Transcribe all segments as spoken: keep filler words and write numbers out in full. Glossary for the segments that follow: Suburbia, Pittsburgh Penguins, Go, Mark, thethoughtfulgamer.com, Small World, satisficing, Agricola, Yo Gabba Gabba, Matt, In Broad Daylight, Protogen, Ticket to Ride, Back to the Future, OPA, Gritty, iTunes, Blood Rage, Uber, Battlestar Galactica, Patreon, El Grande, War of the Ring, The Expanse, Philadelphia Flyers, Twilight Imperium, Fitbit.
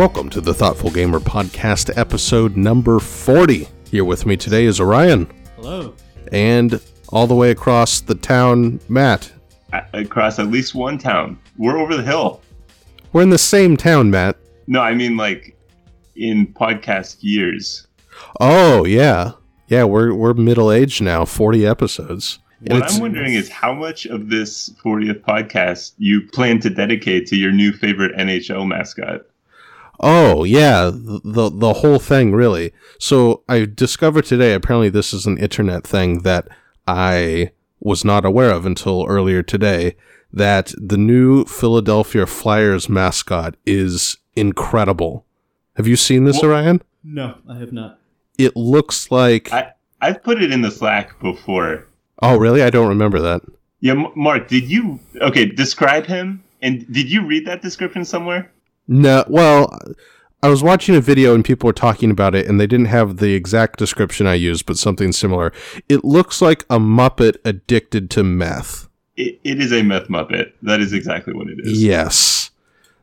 Welcome to the Thoughtful Gamer Podcast, episode number forty. Here with me today is Orion. Hello. And all the way across the town, Matt. Across at least one town. We're over the hill. We're in the same town, Matt. No, I mean like in podcast years. Oh, yeah. Yeah, we're we're middle-aged now, forty episodes. What I'm wondering is how much of this fortieth podcast you plan to dedicate to your new favorite N H L mascot. Oh, yeah, the the whole thing, really. So I discovered today, apparently this is an internet thing that I was not aware of until earlier today, that the new Philadelphia Flyers mascot is incredible. Have you seen this, what? Orion? No, I have not. It looks like... I, I've put it in the Slack before. Oh, really? I don't remember that. Yeah, Mark, did you... Okay, describe him, and did you read that description somewhere? No, well, I was watching a video and people were talking about it, and they didn't have the exact description I used, but something similar. It looks like a Muppet addicted to meth. It, it is a meth Muppet. That is exactly what it is. Yes.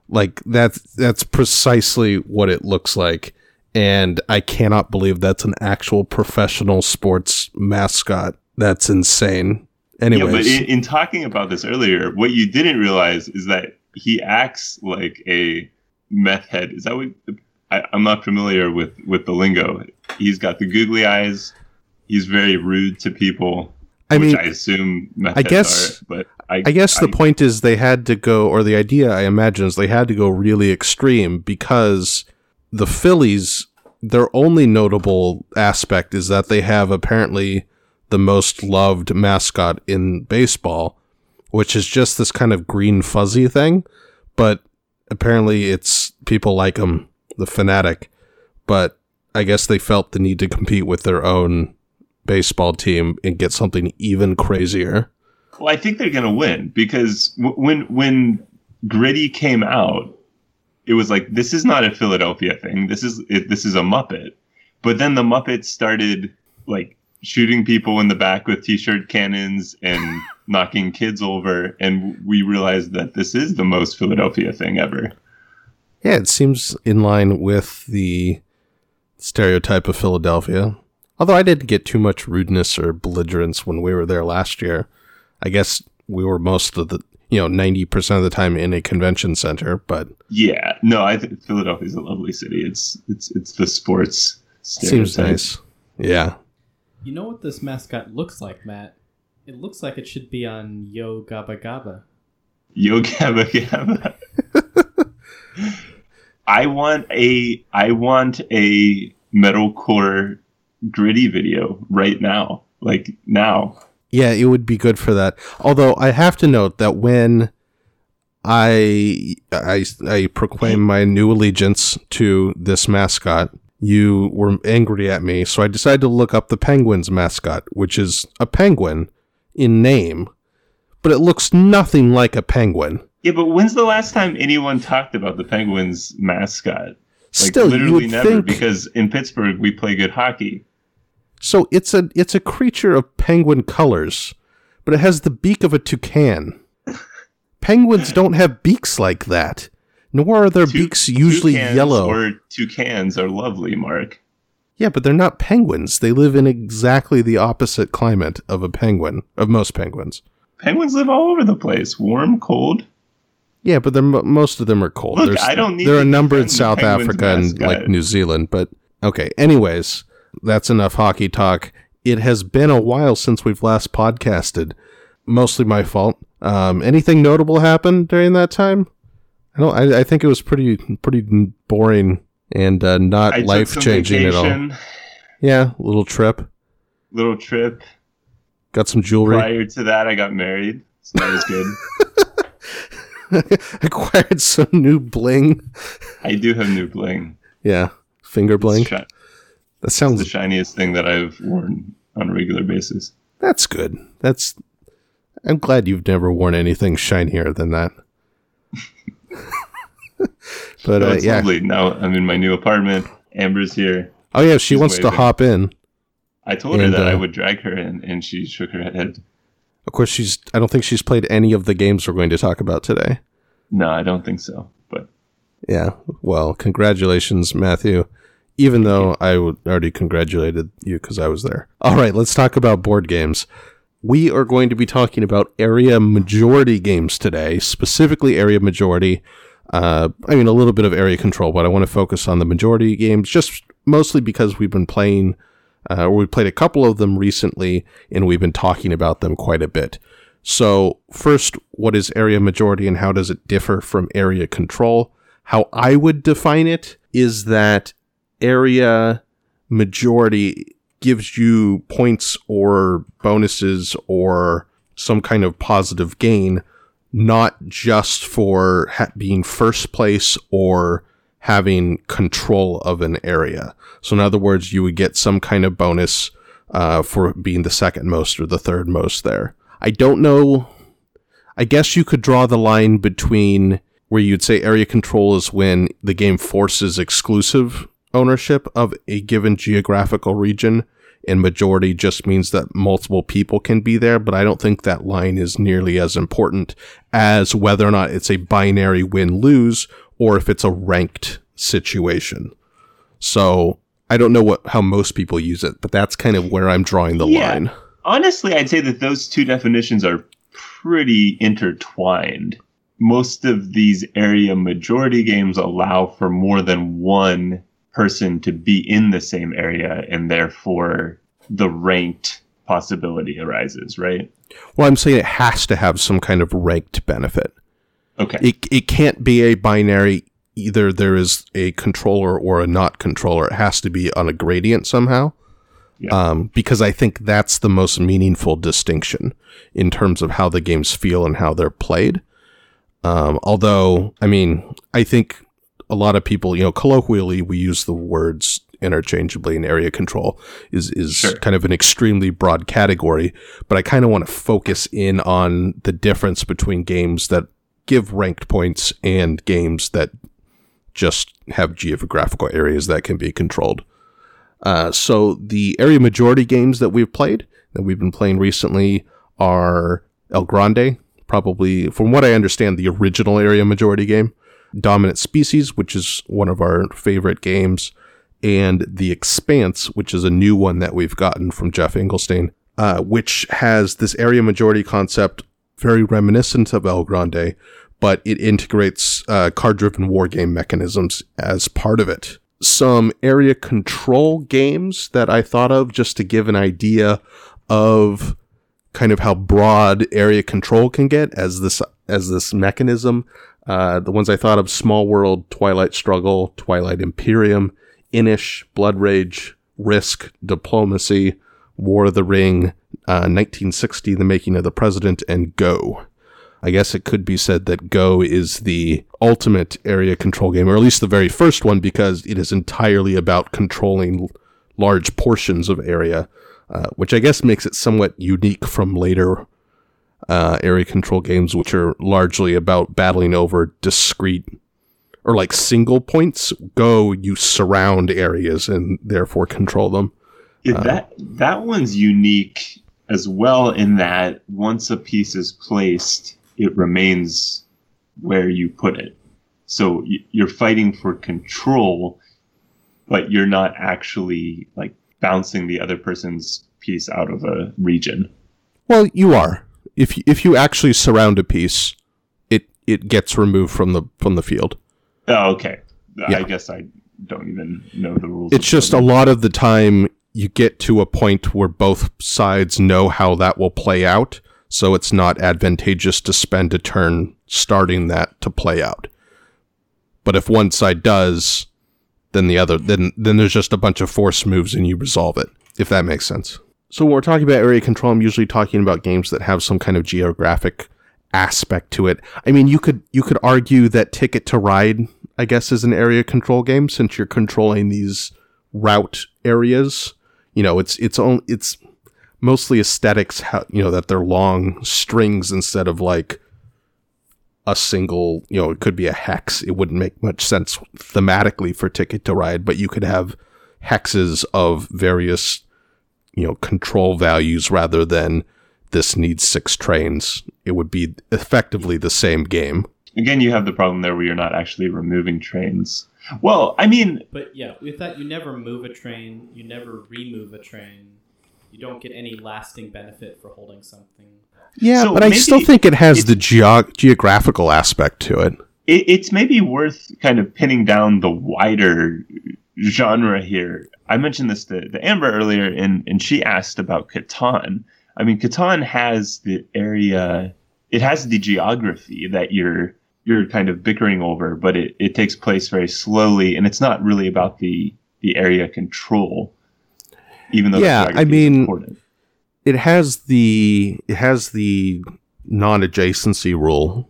Like, that's, that's precisely what it looks like, and I cannot believe that's an actual professional sports mascot. That's insane. Anyways. Yeah, but in, in talking about this earlier, what you didn't realize is that he acts like a... meth head. Is that what I, I'm not familiar with with the lingo. He's got the googly eyes. He's very rude to people. I which mean, I assume meth I heads guess, are. But I, I guess I, the point is they had to go, or the idea I imagine is they had to go really extreme because the Phillies, their only notable aspect is that they have apparently the most loved mascot in baseball, which is just this kind of green fuzzy thing, but apparently it's people like him, the fanatic, but I guess they felt the need to compete with their own baseball team and get something even crazier. Well, I think they're going to win because w- when when Gritty came out, it was like, this is not a Philadelphia thing. This is it, this is a Muppet. But then the Muppets started like shooting people in the back with T-shirt cannons and... knocking kids over, and we realized that this is the most Philadelphia thing ever. Yeah, it seems in line with the stereotype of Philadelphia. Although I didn't get too much rudeness or belligerence when we were there last year. I guess we were most of the, you know, ninety percent of the time in a convention center, but... Yeah, no, I think Philadelphia's a lovely city. It's it's it's the sports stereotype. Seems nice. Yeah. You know what this mascot looks like, Matt? It looks like it should be on Yo Gabba Gabba. Yo Gabba Gabba. I want a I want a metalcore Gritty video right now. Like now. Yeah, it would be good for that. Although I have to note that when I I I proclaim my new allegiance to this mascot, you were angry at me, so I decided to look up the Penguins mascot, which is a penguin. In name, but it looks nothing like a penguin. Yeah, but when's the last time anyone talked about the Penguins mascot? Like, Still, literally you never, think... because in Pittsburgh we play good hockey. So it's a it's a creature of penguin colors, but it has the beak of a toucan. Penguins don't have beaks like that, nor are their Two, beaks usually toucans yellow. Or toucans are lovely, Mark. Yeah, but they're not penguins. They live in exactly the opposite climate of a penguin, of most penguins. Penguins live all over the place. Warm, cold. Yeah, but they're, most of them are cold. Look, There's, I don't need There are a number in South Africa and like New Zealand, but okay. Anyways, that's enough hockey talk. It has been a while since we've last podcasted. Mostly my fault. Um, anything notable happened during that time? I don't. I, I think it was pretty pretty boring. And uh, not life-changing at all. Yeah, little trip. Little trip. Got some jewelry. Prior to that, I got married, so that was good. Acquired some new bling. I do have new bling. Yeah, finger bling. Shi- that sounds it's the shiniest thing that I've worn on a regular basis. That's good. That's. I'm glad you've never worn anything shinier than that. But no, uh, yeah, lovely. Now I'm in my new apartment. Amber's here. Oh yeah, she She's wants waving. to hop in. I told and, her that uh, I would drag her in, and she shook her head. Of course, she's. I don't think she's played any of the games we're going to talk about today. No, I don't think so. But Yeah. Well, congratulations, Matthew. Even though I already congratulated you because I was there. All right, let's talk about board games. We are going to be talking about area majority games today, specifically area majority. Uh, I mean, a little bit of area control, but I want to focus on the majority games just mostly because we've been playing, uh, we played a couple of them recently, and we've been talking about them quite a bit. So first, what is area majority and how does it differ from area control? How I would define it is that area majority gives you points or bonuses or some kind of positive gain, not just for ha- being first place or having control of an area. So in other words, you would get some kind of bonus uh, for being the second most or the third most there. I don't know. I guess you could draw the line between where you'd say area control is when the game forces exclusive ownership of a given geographical region, and majority just means that multiple people can be there, but I don't think that line is nearly as important as whether or not it's a binary win-lose or if it's a ranked situation. So I don't know what how most people use it, but that's kind of where I'm drawing the yeah. line. Honestly, I'd say that those two definitions are pretty intertwined. Most of these area majority games allow for more than one person to be in the same area, and therefore the ranked possibility arises, right? Well, I'm saying it has to have some kind of ranked benefit. Okay. It it can't be a binary, either there is a controller or a not controller. It has to be on a gradient somehow, yeah. um, because I think that's the most meaningful distinction in terms of how the games feel and how they're played. Um, although, I mean, I think a lot of people, you know, colloquially, we use the words interchangeably, and area control is, is sure. kind of an extremely broad category, but I kind of want to focus in on the difference between games that give ranked points and games that just have geographical areas that can be controlled. Uh, so the area majority games that we've played, that we've been playing recently, are El Grande, probably, from what I understand, the original area majority game, Dominant Species, which is one of our favorite games, and The Expanse, which is a new one that we've gotten from Jeff Engelstein, uh, which has this area majority concept very reminiscent of El Grande, but it integrates uh, card-driven war game mechanisms as part of it. Some area control games that I thought of just to give an idea of kind of how broad area control can get as this as this mechanism. Uh, the ones I thought of: Small World, Twilight Struggle, Twilight Imperium, Inish, Blood Rage, Risk, Diplomacy, War of the Ring, uh, nineteen sixty, The Making of the President, and Go. I guess it could be said that Go is the ultimate area control game, or at least the very first one, because it is entirely about controlling large portions of area, uh, which I guess makes it somewhat unique from later Uh, area control games, which are largely about battling over discrete or like single points. Go, you surround areas and therefore control them. Yeah, uh, that that one's unique as well in that once a piece is placed, it remains where you put it. So y- you're fighting for control, but you're not actually like bouncing the other person's piece out of a region. Well, you are. If if you actually surround a piece, it it gets removed from the from the field. Oh, okay. Yeah. I guess I don't even know the rules. It's just a lot of the time you get to a point where both sides know how that will play out, so it's not advantageous to spend a turn starting that to play out. But if one side does, then the other then then there's just a bunch of force moves and you resolve it, if that makes sense. So when we're talking about area control, I'm usually talking about games that have some kind of geographic aspect to it. I mean, you could you could argue that Ticket to Ride, I guess, is an area control game since you're controlling these route areas. You know, it's it's on, it's mostly aesthetics, how, you know, that they're long strings instead of like a single, you know, it could be a hex. It wouldn't make much sense thematically for Ticket to Ride, but you could have hexes of various, you know, control values rather than this needs six trains. It would be effectively the same game. Again, you have the problem there where you're not actually removing trains. Well, I mean... But yeah, with that, you never move a train. You never remove a train. You don't get any lasting benefit for holding something. Yeah, so but I still think it has the geog- geographical aspect to it. it. It's maybe worth kind of pinning down the wider genre here. I mentioned this to, to Amber earlier, and, and she asked about Catan. I mean, Catan has the area... It has the geography that you're you're kind of bickering over, but it, it takes place very slowly, and it's not really about the, the area control, even though yeah, I mean, important. It has the it has the non-adjacency rule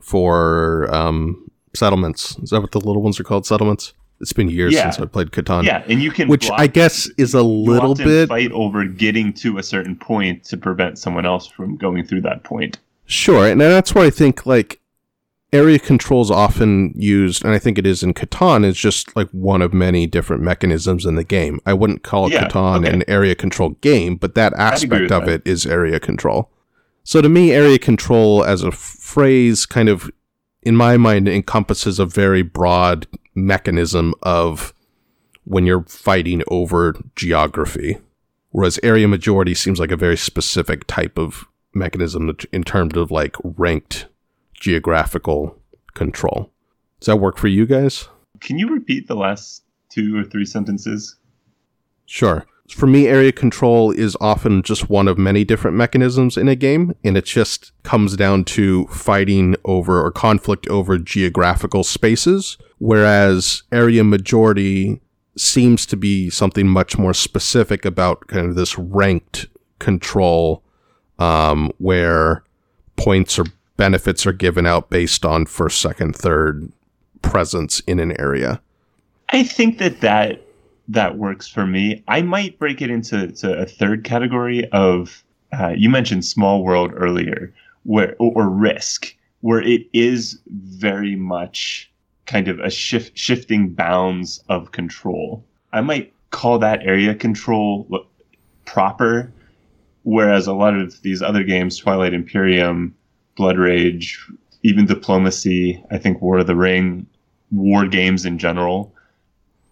for um, settlements. Is that what the little ones are called? Settlements? It's been years yeah. since I played Catan. Yeah, and you can, which block, I guess is a little bit fight over getting to a certain point to prevent someone else from going through that point. Sure, and that's where I think like area control is often used, and I think it is in Catan, is just like one of many different mechanisms in the game. I wouldn't call it yeah, Catan okay. an area control game, but that aspect of that. It is area control. So to me, area control as a phrase kind of, in my mind, encompasses a very broad mechanism of when you're fighting over geography, whereas area majority seems like a very specific type of mechanism in terms of like ranked geographical control. Does that work for you guys? Can you repeat the last two or three sentences? Sure. For me, area control is often just one of many different mechanisms in a game, and it just comes down to fighting over or conflict over geographical spaces, whereas area majority seems to be something much more specific about kind of this ranked control, um, where points or benefits are given out based on first, second, third presence in an area. I think that that... That works for me. I might break it into to a third category of, uh, you mentioned Small World earlier, where or, or Risk, where it is very much kind of a shift, shifting bounds of control. I might call that area control proper, whereas a lot of these other games, Twilight Imperium, Blood Rage, even Diplomacy, I think War of the Ring, war games in general,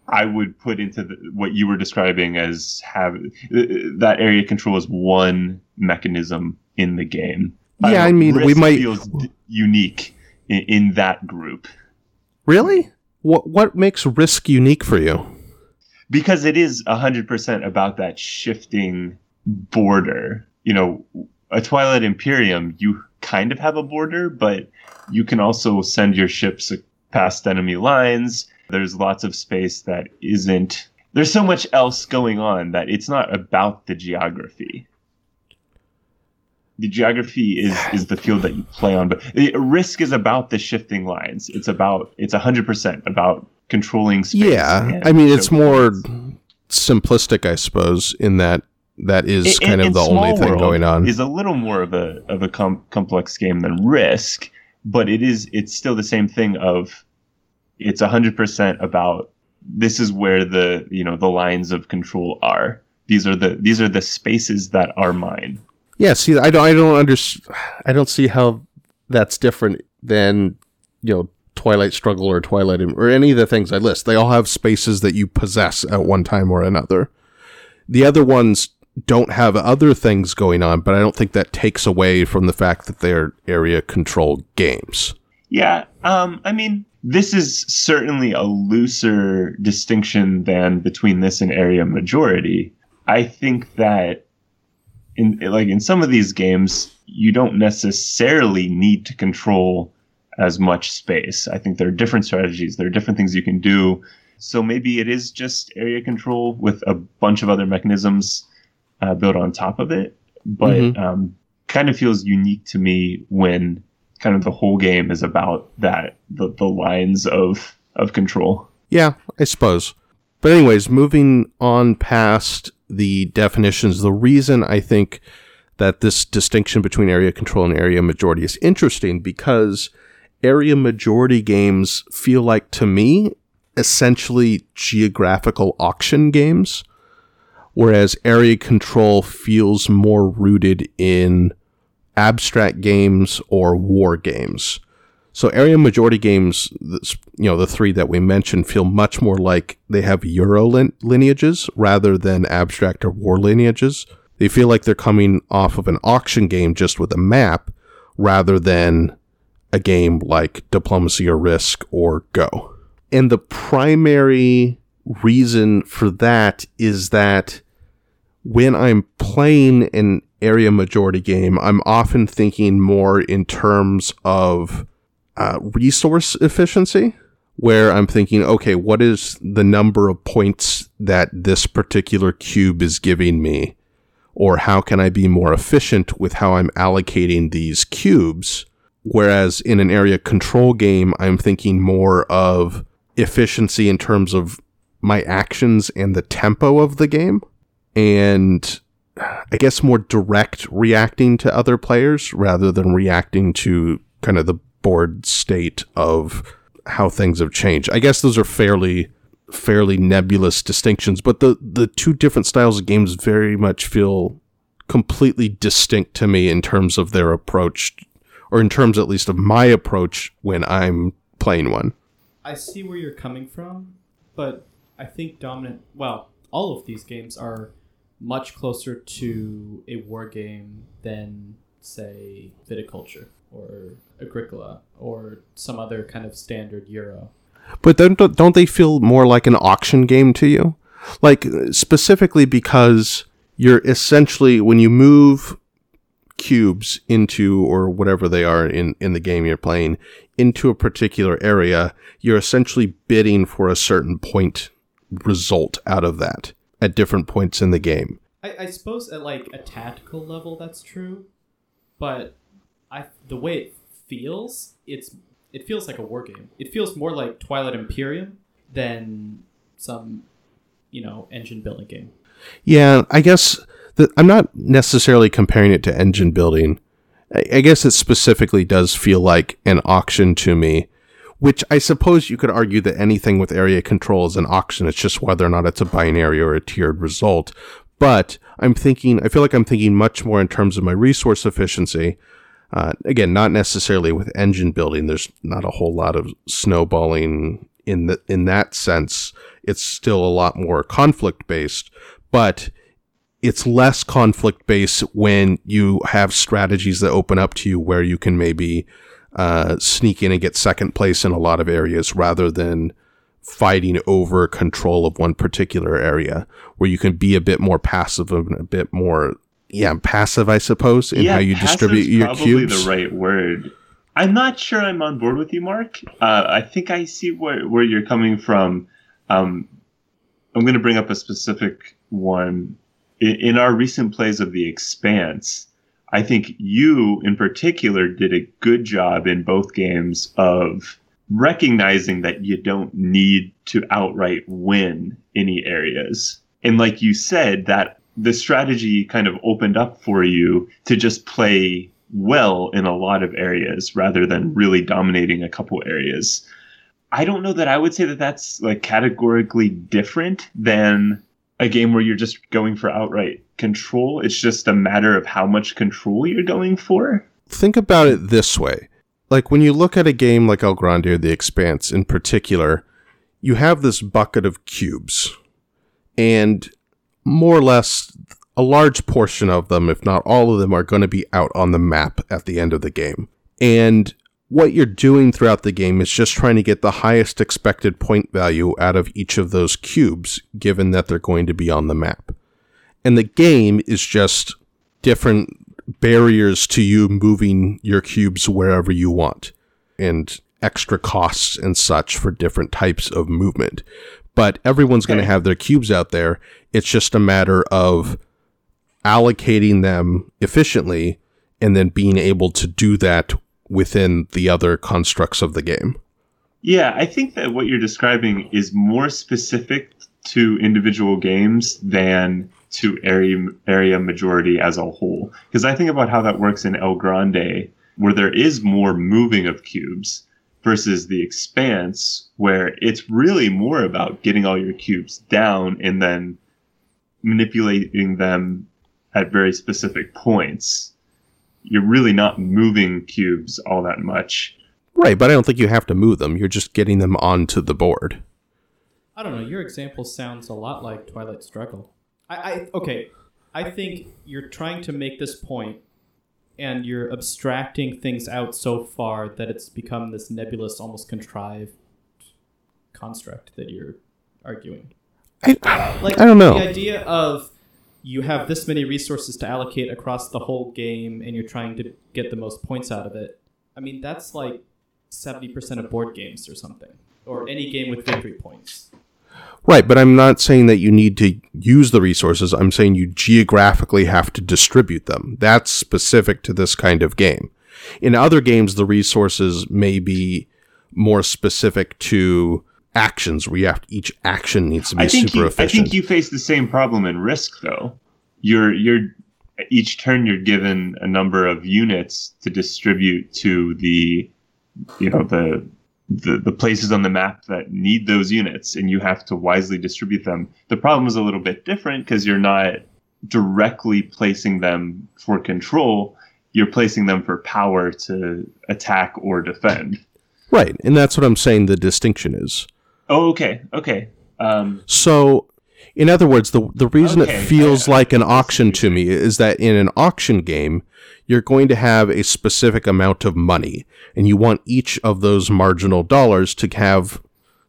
I would put into the, what you were describing as have that area control is one mechanism in the game. Yeah, I, I mean, we might feels d- unique in, in that group. Really? What what makes Risk unique for you? Because it is one hundred percent about that shifting border. You know, a Twilight Imperium, you kind of have a border, but you can also send your ships past enemy lines. There's lots of space that isn't... There's so much else going on that it's not about the geography. The geography is, is the field that you play on, but Risk is about the shifting lines. It's about... It's one hundred percent about controlling space. Yeah, I mean, it's more simplistic, I suppose, in that that is kind of the only thing going on. Is a little more of a of a com- complex game than Risk, but it is it's still the same thing of... It's one hundred percent about this is where the, you know, the lines of control are. These are the these are the spaces that are mine. Yeah, see, I don't I don't understand. I don't see how that's different than, you know, Twilight Struggle or Twilight Im- or any of the things I list. They all have spaces that you possess at one time or another. The other ones don't have other things going on, but I don't think that takes away from the fact that they're area control games. Yeah, um, I mean, this is certainly a looser distinction than between this and area majority. I think that in like in some of these games, you don't necessarily need to control as much space. I think there are different strategies. There are different things you can do. So maybe it is just area control with a bunch of other mechanisms uh, built on top of it. But mm-hmm. um, kind of feels unique to me when... Kind of the whole game is about that, the, the lines of, of control. Yeah, I suppose. But anyways, moving on past the definitions, the reason I think that this distinction between area control and area majority is interesting because area majority games feel like, to me, essentially geographical auction games, whereas area control feels more rooted in abstract games or war games. So area majority games, you know, the three that we mentioned, feel much more like they have Euro lin- lineages rather than abstract or war lineages. They feel like they're coming off of an auction game just with a map rather than a game like Diplomacy or Risk or Go. And the primary reason for that is that when I'm playing an area majority game, I'm often thinking more in terms of uh, resource efficiency, where I'm thinking, okay, what is the number of points that this particular cube is giving me? Or how can I be more efficient with how I'm allocating these cubes? Whereas in an area control game, I'm thinking more of efficiency in terms of my actions and the tempo of the game. And I guess more direct reacting to other players rather than reacting to kind of the board state of how things have changed. I guess those are fairly fairly nebulous distinctions, but the, the two different styles of games very much feel completely distinct to me in terms of their approach, or in terms at least of my approach when I'm playing one. I see where you're coming from, but I think dominant, well, all of these games are much closer to a war game than, say, Viticulture or Agricola or some other kind of standard Euro. But don't, don't they feel more like an auction game to you? Like, specifically because you're essentially, when you move cubes into, or whatever they are in, in the game you're playing, into a particular area, you're essentially bidding for a certain point result out of that at different points in the game. I, I suppose at, like, a tactical level that's true, but I the way it feels, it's... It feels like a war game. It feels more like Twilight Imperium than some, you know, engine building game. Yeah, I guess that I'm not necessarily comparing it to engine building. I guess it specifically does feel like an auction to me, which I suppose you could argue that anything with area control is an auction. It's just whether or not it's a binary or a tiered result. But I'm thinking, I feel like I'm thinking much more in terms of my resource efficiency. Uh, again, not necessarily with engine building. There's not a whole lot of snowballing in the, in that sense. It's still a lot more conflict-based, but it's less conflict-based when you have strategies that open up to you where you can maybe uh, sneak in and get second place in a lot of areas rather than fighting over control of one particular area, where you can be a bit more passive and a bit more... Yeah, passive, I suppose, in yeah, how you distribute your cubes. Yeah, probably the right word. I'm not sure I'm on board with you, Mark. Uh, I think I see where, where you're coming from. Um, I'm going to bring up a specific one. In, in our recent plays of The Expanse, I think you, in particular, did a good job in both games of recognizing that you don't need to outright win any areas. And like you said, that... the strategy kind of opened up for you to just play well in a lot of areas rather than really dominating a couple areas. I don't know that I would say that that's like categorically different than a game where you're just going for outright control. It's just a matter of how much control you're going for. Think about it this way. Like when you look at a game like El Grande or The Expanse in particular, you have this bucket of cubes and... more or less, a large portion of them, if not all of them, are going to be out on the map at the end of the game. And what you're doing throughout the game is just trying to get the highest expected point value out of each of those cubes, given that they're going to be on the map. And the game is just different barriers to you moving your cubes wherever you want, and extra costs and such for different types of movement. But everyone's going to have their cubes out there. It's just a matter of allocating them efficiently and then being able to do that within the other constructs of the game. Yeah, I think that what you're describing is more specific to individual games than to area, area majority as a whole. Because I think about how that works in El Grande, where there is more moving of cubes, versus The Expanse, where it's really more about getting all your cubes down and then manipulating them at very specific points. You're really not moving cubes all that much. Right, but I don't think you have to move them. You're just getting them onto the board. I don't know. Your example sounds a lot like Twilight Struggle. I, I okay. I think you're trying to make this point, and you're abstracting things out so far that it's become this nebulous, almost contrived construct that you're arguing. I, uh, like, I don't know. The idea of you have this many resources to allocate across the whole game, and you're trying to get the most points out of it. I mean, that's like seventy percent of board games or something, or any game with victory points. Right, but I'm not saying that you need to use the resources. I'm saying you geographically have to distribute them. That's specific to this kind of game. In other games, the resources may be more specific to actions, where you have to, each action needs to be super you, efficient. I think you face the same problem in Risk, though. You're you're each turn you're given a number of units to distribute to the you know the, the the places on the map that need those units, and you have to wisely distribute them. The problem is a little bit different because you're not directly placing them for control. You're placing them for power to attack or defend. Right, and that's what I'm saying the distinction is. Oh, okay, okay. Um, so... In other words, the the reason okay, it feels I, I, like an auction to me is that in an auction game, you're going to have a specific amount of money, and you want each of those marginal dollars to have,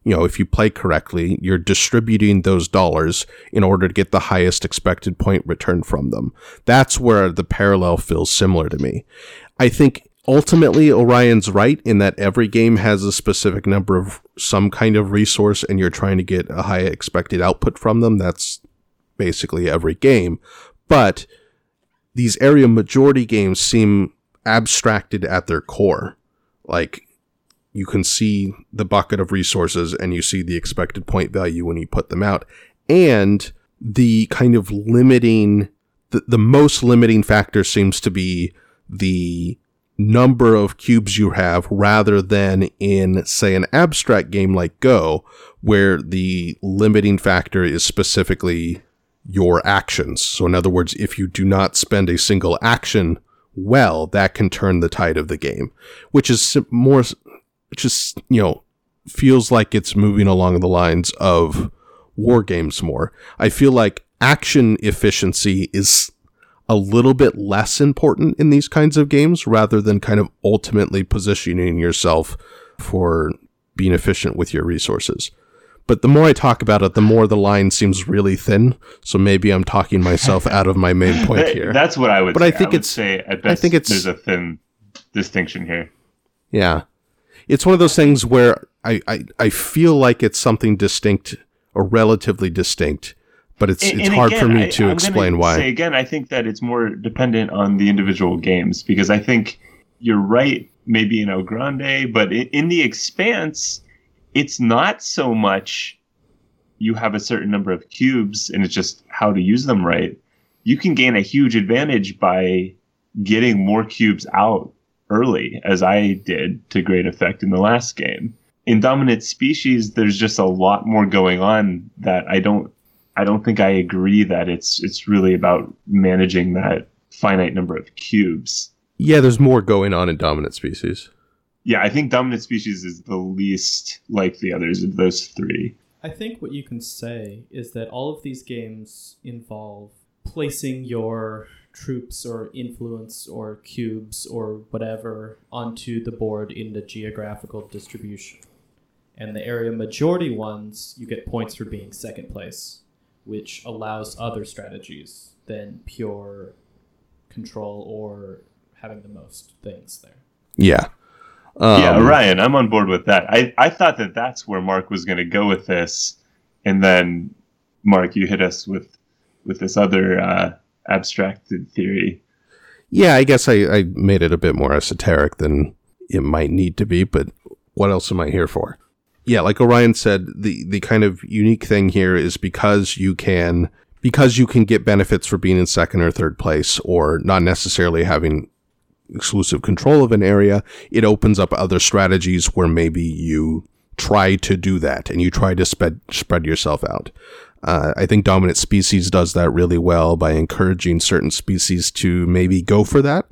you know, if you play correctly, you're distributing those dollars in order to get the highest expected point return from them. That's where the parallel feels similar to me. I think ultimately Orion's right in that every game has a specific number of some kind of resource and you're trying to get a high expected output from them. That's basically every game. But these area majority games seem abstracted at their core. Like you can see the bucket of resources and you see the expected point value when you put them out. And the kind of limiting, the, the most limiting factor seems to be the number of cubes you have rather than in, say, an abstract game like Go, where the limiting factor is specifically your actions. So in other words, if you do not spend a single action well, that can turn the tide of the game, which is more just, you know, feels like it's moving along the lines of war games more. I feel like action efficiency is a little bit less important in these kinds of games rather than kind of ultimately positioning yourself for being efficient with your resources. But the more I talk about it, the more the line seems really thin. So maybe I'm talking myself out of my main point here. That's what I would but say. I think I would it's, say at best I think it's, there's a thin distinction here. Yeah. It's one of those things where I, I, I feel like it's something distinct or relatively distinct. But it's and, it's and hard again, for me to I, I'm explain gonna why. Say again, I think that it's more dependent on the individual games because I think you're right, maybe in El Grande, but in, in The Expanse, it's not so much you have a certain number of cubes and it's just how to use them right. You can gain a huge advantage by getting more cubes out early, as I did to great effect in the last game. In Dominant Species, there's just a lot more going on that I don't I don't think I agree that it's it's really about managing that finite number of cubes. Yeah, there's more going on in Dominant Species. Yeah, I think Dominant Species is the least like the others of those three. I think what you can say is that all of these games involve placing your troops or influence or cubes or whatever onto the board in the geographical distribution. And the area majority ones, you get points for being second place, which allows other strategies than pure control or having the most things there. Yeah. Um, yeah, Orion, I'm on board with that. I, I thought that that's where Mark was going to go with this. And then, Mark, you hit us with with this other uh, abstracted theory. Yeah, I guess I, I made it a bit more esoteric than it might need to be, but what else am I here for? Yeah, like Orion said, the, the kind of unique thing here is because you can because you can get benefits for being in second or third place or not necessarily having exclusive control of an area, it opens up other strategies where maybe you try to do that, and you try to spread spread yourself out. Uh, I think Dominant Species does that really well by encouraging certain species to maybe go for that.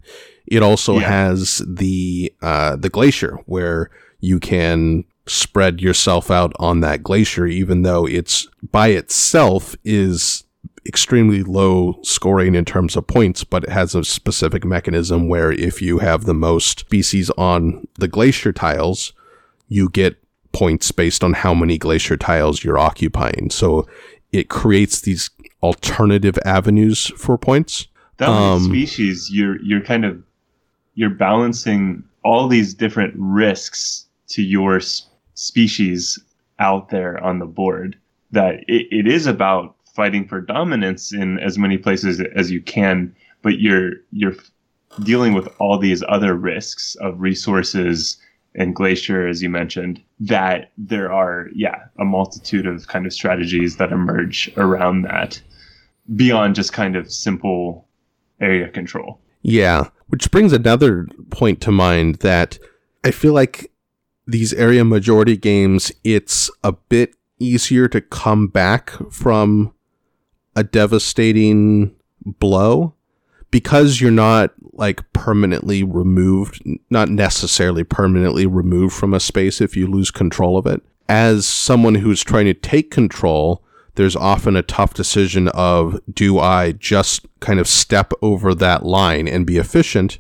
It also yeah. has the uh, the glacier, where you can spread yourself out on that glacier, even though it's by itself is extremely low scoring in terms of points, but it has a specific mechanism where if you have the most species on the glacier tiles, you get points based on how many glacier tiles you're occupying. So it creates these alternative avenues for points. That um, species, you're you're kind of you're balancing all these different risks to your sp- species out there on the board. That it, it is about fighting for dominance in as many places as you can, but you're you're dealing with all these other risks of resources and glacier, as you mentioned, that there are, yeah, a multitude of kind of strategies that emerge around that beyond just kind of simple area control. Yeah, which brings another point to mind that I feel like these area majority games, it's a bit easier to come back from a devastating blow, because you're not like permanently removed, not necessarily permanently removed from a space if you lose control of it. As someone who's trying to take control, there's often a tough decision of, do I just kind of step over that line and be efficient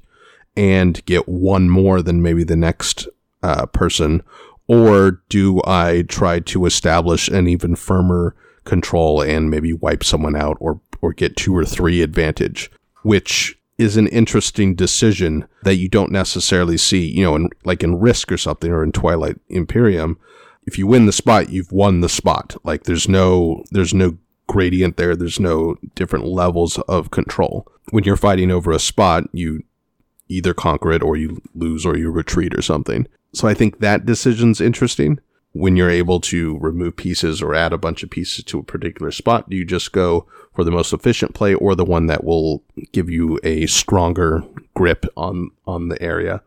and get one more than maybe the next uh, person? Or do I try to establish an even firmer control and maybe wipe someone out or, or get two or three advantage? Which is an interesting decision that you don't necessarily see, you know, in, like in Risk or something, or in Twilight Imperium. If you win the spot, you've won the spot. Like there's no there's no gradient there. There's no different levels of control. When you're fighting over a spot, you either conquer it or you lose or you retreat or something. So I think that decision's interesting. When you're able to remove pieces or add a bunch of pieces to a particular spot, do you just go for the most efficient play or the one that will give you a stronger grip on, on the area?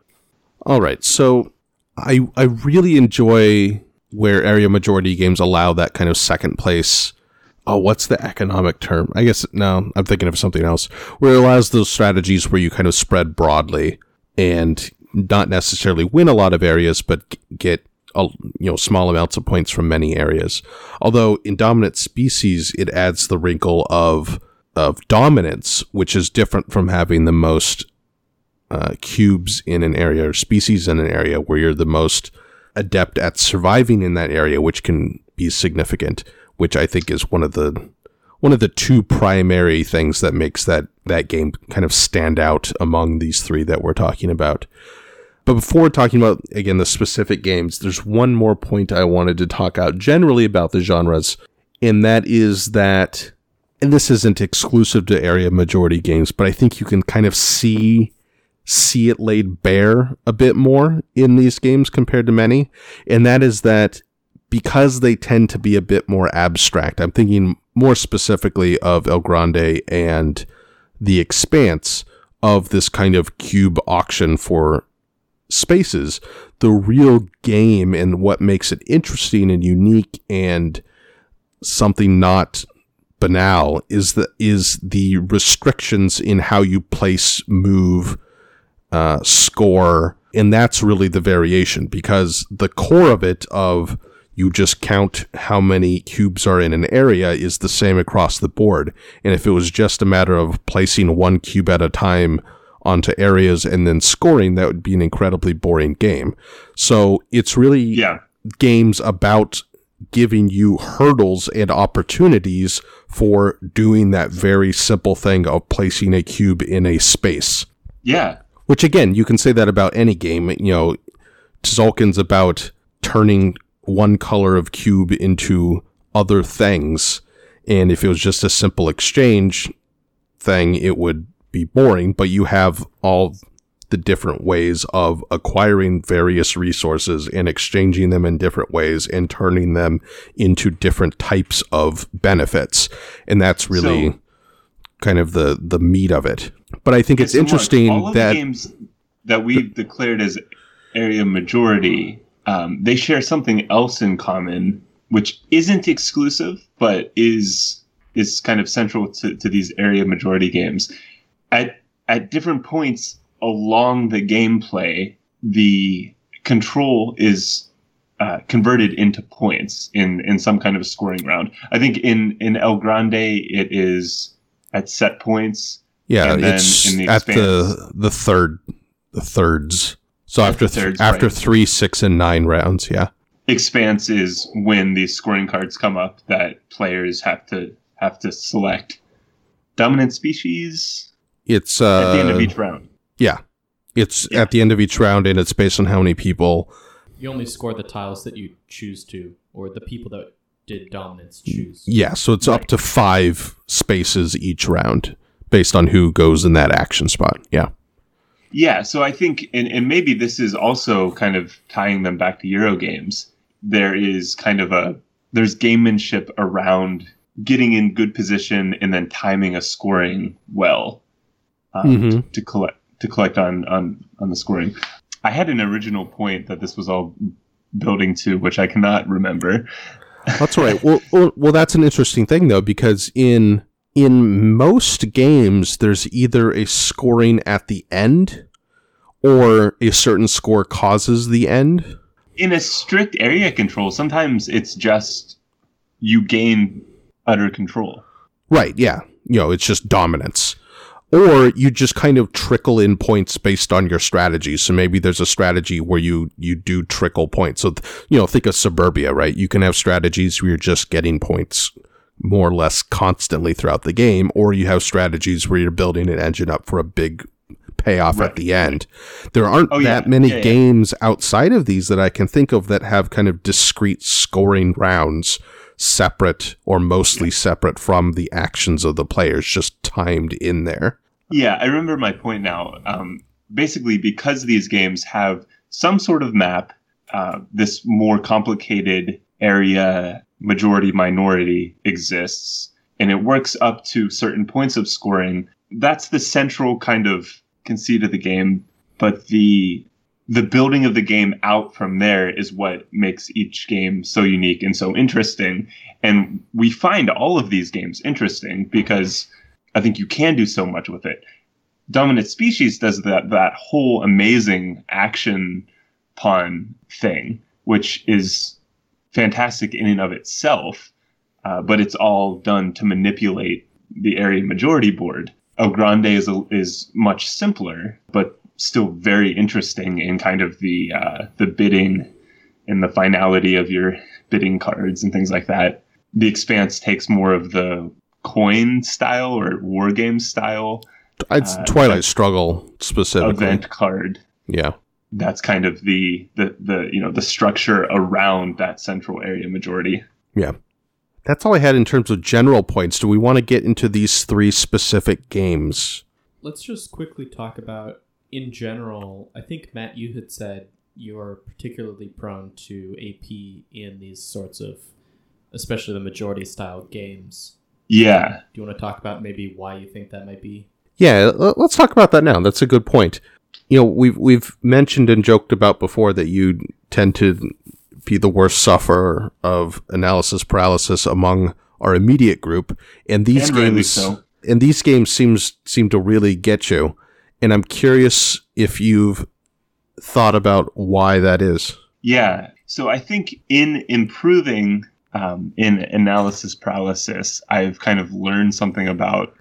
All right, so I I really enjoy where area majority games allow that kind of second place. Oh, what's the economic term? I guess, no, I'm thinking of something else. Where it allows those strategies where you kind of spread broadly and not necessarily win a lot of areas, but get A, you know, small amounts of points from many areas. Although in Dominant Species, it adds the wrinkle of of dominance, which is different from having the most uh, cubes in an area or species in an area, where you're the most adept at surviving in that area, which can be significant. Which I think is one of the one of the two primary things that makes that that game kind of stand out among these three that we're talking about. But before talking about, again, the specific games, there's one more point I wanted to talk out generally about the genres, and that is that, and this isn't exclusive to area majority games, but I think you can kind of see see it laid bare a bit more in these games compared to many, and that is that because they tend to be a bit more abstract, I'm thinking more specifically of El Grande and The Expanse, of this kind of cube auction for spaces, the real game and what makes it interesting and unique and something not banal is the is the restrictions in how you place, move, uh, score, and that's really the variation, because the core of it of you just count how many cubes are in an area is the same across the board, and if it was just a matter of placing one cube at a time onto areas and then scoring, that would be an incredibly boring game. So it's really yeah. games about giving you hurdles and opportunities for doing that very simple thing of placing a cube in a space. Yeah. Which, again, you can say that about any game. You know, Tzolkin's about turning one color of cube into other things, and if it was just a simple exchange thing, it would be boring, but you have all the different ways of acquiring various resources and exchanging them in different ways and turning them into different types of benefits. And that's really so, kind of the, the meat of it. But I think it's so interesting, Mark, all of that the games that we've declared as area majority, um, they share something else in common, which isn't exclusive, but is is kind of central to, to these area majority games. At at different points along the gameplay, the control is uh, converted into points in, in some kind of a scoring round. I think in, in El Grande, it is at set points. Yeah, and then it's in the Expanse, at the the third the thirds. So after th- thirds, after right. three, six, and nine rounds, yeah. Expanse is when these scoring cards come up that players have to have to select. Dominant Species. It's uh, at the end of each round. Yeah, it's yeah. at the end of each round, and it's based on how many people. You only score the tiles that you choose to, or the people that did dominance choose. Yeah, so it's right. up to five spaces each round, based on who goes in that action spot. Yeah. Yeah, so I think, and, and maybe this is also kind of tying them back to Euro games, there is kind of a, there's gamemanship around getting in good position and then timing a scoring well um, mm-hmm. to, to collect to collect on, on, on the scoring. I had an original point that this was all building to, which I cannot remember. That's all right. Well, well, well, that's an interesting thing, though, because in... in most games, there's either a scoring at the end or a certain score causes the end. In a strict area control, sometimes it's just you gain utter control. Right, yeah. You know, it's just dominance. Or you just kind of trickle in points based on your strategy. So maybe there's a strategy where you, you do trickle points. So, you know, think of Suburbia, right? You can have strategies where you're just getting points more or less constantly throughout the game, or you have strategies where you're building an engine up for a big payoff right. at the end. There aren't oh, that yeah. many yeah, yeah. games outside of these that I can think of that have kind of discrete scoring rounds separate or mostly yeah. separate from the actions of the players, just timed in there. Yeah, I remember my point now. Um, basically, because these games have some sort of map, uh, this more complicated area majority minority exists, and it works up to certain points of scoring. That's the central kind of conceit of the game, but the the building of the game out from there is what makes each game so unique and so interesting. And we find all of these games interesting because I think you can do so much with it. Dominant Species does that that whole amazing action pawn thing, which is fantastic in and of itself, uh, but it's all done to manipulate the area majority board. El Grande is a, is much simpler, but still very interesting in kind of the uh, the bidding and the finality of your bidding cards and things like that. The Expanse takes more of the coin style or war game style. It's uh, Twilight Struggle specifically. Event card. Yeah. That's kind of the, the, the, you know, the structure around that central area majority. Yeah. That's all I had in terms of general points. Do we want to get into these three specific games? Let's just quickly talk about, in general, I think, Matt, you had said you're particularly prone to A P in these sorts of, especially the majority style games. Yeah. Do you want to talk about maybe why you think that might be? Yeah, let's talk about that now. That's a good point. You know, we've we've mentioned and joked about before that you tend to be the worst sufferer of analysis paralysis among our immediate group, and these and games really so. and these games seems seem to really get you. And I'm curious if you've thought about why that is. Yeah, so I think in improving um, in analysis paralysis, I've kind of learned something about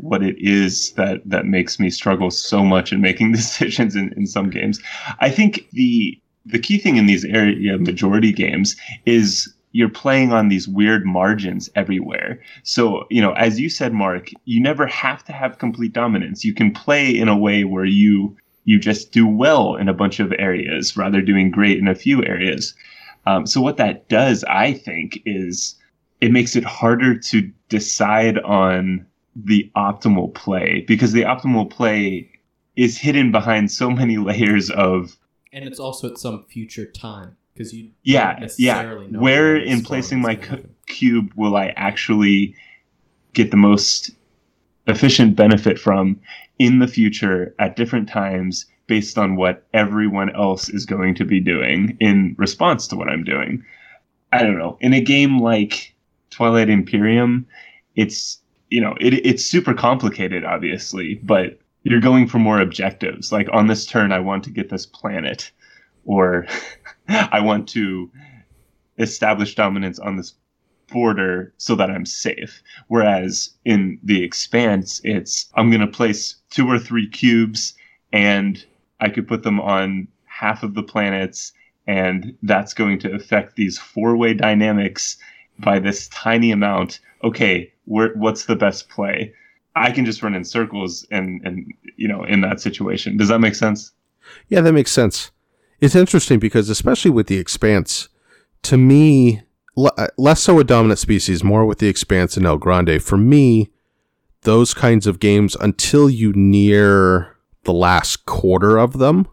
what it is that, that makes me struggle so much in making decisions in, in some games. I think the the key thing in these area majority games is you're playing on these weird margins everywhere. So, you know, as you said, Mark, you never have to have complete dominance. You can play in a way where you you just do well in a bunch of areas, rather doing great in a few areas. Um, so what that does, I think, is it makes it harder to decide on the optimal play, because the optimal play is hidden behind so many layers of, and it's also at some future time, because you yeah don't necessarily yeah know where in placing my cu- cube will I actually get the most efficient benefit from in the future at different times based on what everyone else is going to be doing in response to what I'm doing. I don't know. In a game like Twilight Imperium, it's, you know, it, it's super complicated, obviously, but you're going for more objectives. Like, on this turn, I want to get this planet, or I want to establish dominance on this border so that I'm safe. Whereas in The Expanse, it's I'm going to place two or three cubes, and I could put them on half of the planets, and that's going to affect these four-way dynamics by this tiny amount. Okay, where, what's the best play? I can just run in circles and, and, you know, in that situation. Does that make sense? Yeah, that makes sense. It's interesting because, especially with The Expanse, to me, l- less so with Dominant Species, more with The Expanse and El Grande. For me, those kinds of games, until you near the last quarter of them,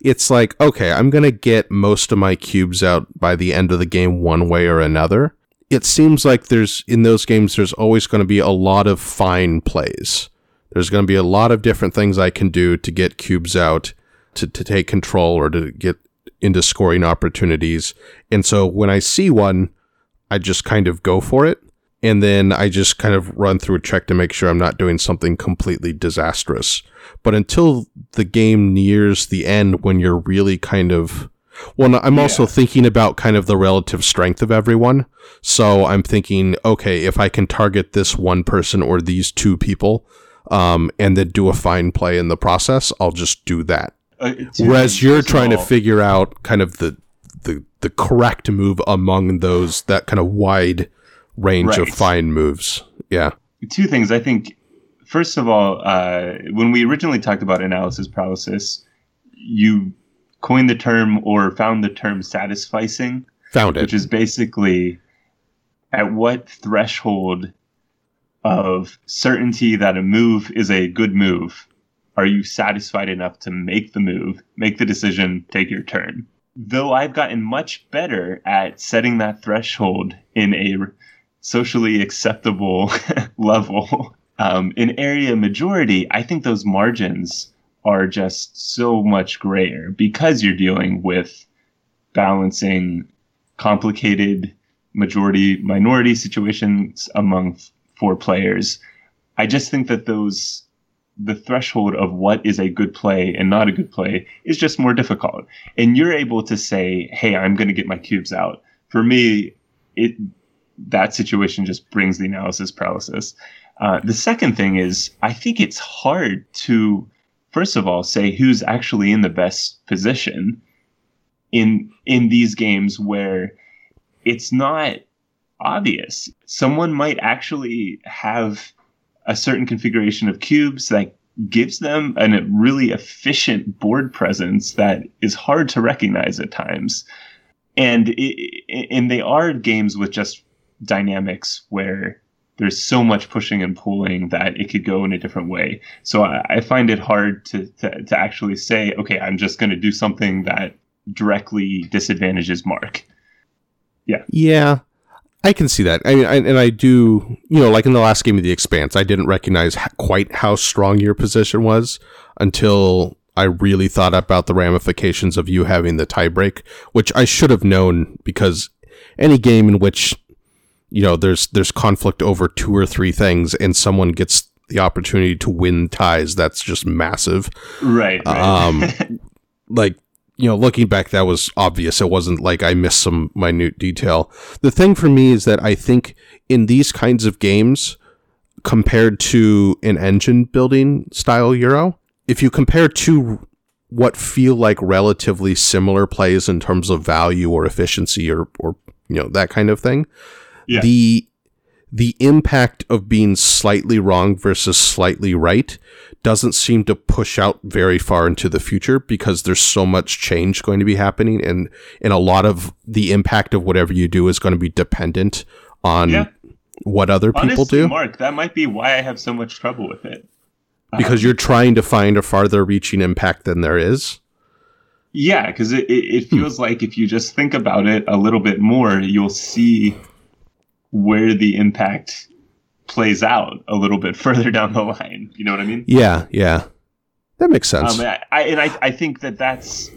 it's like, okay, I'm going to get most of my cubes out by the end of the game one way or another. It seems like there's, in those games, there's always going to be a lot of fine plays. There's going to be a lot of different things I can do to get cubes out, to, to take control, or to get into scoring opportunities. And so when I see one, I just kind of go for it. And then I just kind of run through a check to make sure I'm not doing something completely disastrous. But until the game nears the end, when you're really kind of... Well, I'm also yeah. thinking about kind of the relative strength of everyone. So I'm thinking, okay, if I can target this one person or these two people, um, and then do a fine play in the process, I'll just do that. Uh, Whereas you're trying to figure out kind of the, the, the correct move among those, that kind of wide... range right. of fine moves. Yeah. Two things. I think, first of all, uh, when we originally talked about analysis paralysis, you coined the term or found the term satisficing. Found it. Which is basically at what threshold of certainty that a move is a good move, are you satisfied enough to make the move, make the decision, take your turn? Though I've gotten much better at setting that threshold in a socially acceptable level. Um, in area majority, I think those margins are just so much grayer because you're dealing with balancing complicated majority-minority situations among f- four players. I just think that those the threshold of what is a good play and not a good play is just more difficult. And you're able to say, hey, I'm going to get my cubes out. For me, it... that situation just brings the analysis paralysis. Uh, the second thing is, I think it's hard to, first of all, say who's actually in the best position in in these games where it's not obvious. Someone might actually have a certain configuration of cubes that gives them an, a really efficient board presence that is hard to recognize at times. And it, and they are games with just dynamics where there's so much pushing and pulling that it could go in a different way. So I, I find it hard to, to, to actually say, okay, I'm just going to do something that directly disadvantages Mark. Yeah. Yeah, I can see that. I mean, I, and I do, you know, like in the last game of The Expanse, I didn't recognize h- quite how strong your position was until I really thought about the ramifications of you having the tiebreak, which I should have known, because any game in which, you know, there's there's conflict over two or three things and someone gets the opportunity to win ties, that's just massive. Right. right. Um, like, you know, looking back, that was obvious. It wasn't like I missed some minute detail. The thing for me is that I think in these kinds of games, compared to an engine building style Euro, if you compare two what feel like relatively similar plays in terms of value or efficiency or, or you know, that kind of thing, Yeah. The the impact of being slightly wrong versus slightly right doesn't seem to push out very far into the future, because there's so much change going to be happening, and, and a lot of the impact of whatever you do is going to be dependent on yeah. what other Honestly, people do. Mark, that might be why I have so much trouble with it. Because um, you're trying to find a farther reaching impact than there is. Yeah, because it, it, it feels hmm. like if you just think about it a little bit more, you'll see where the impact plays out a little bit further down the line. You know what I mean? Yeah, yeah. That makes sense. Um, I, I, and I, I think that that's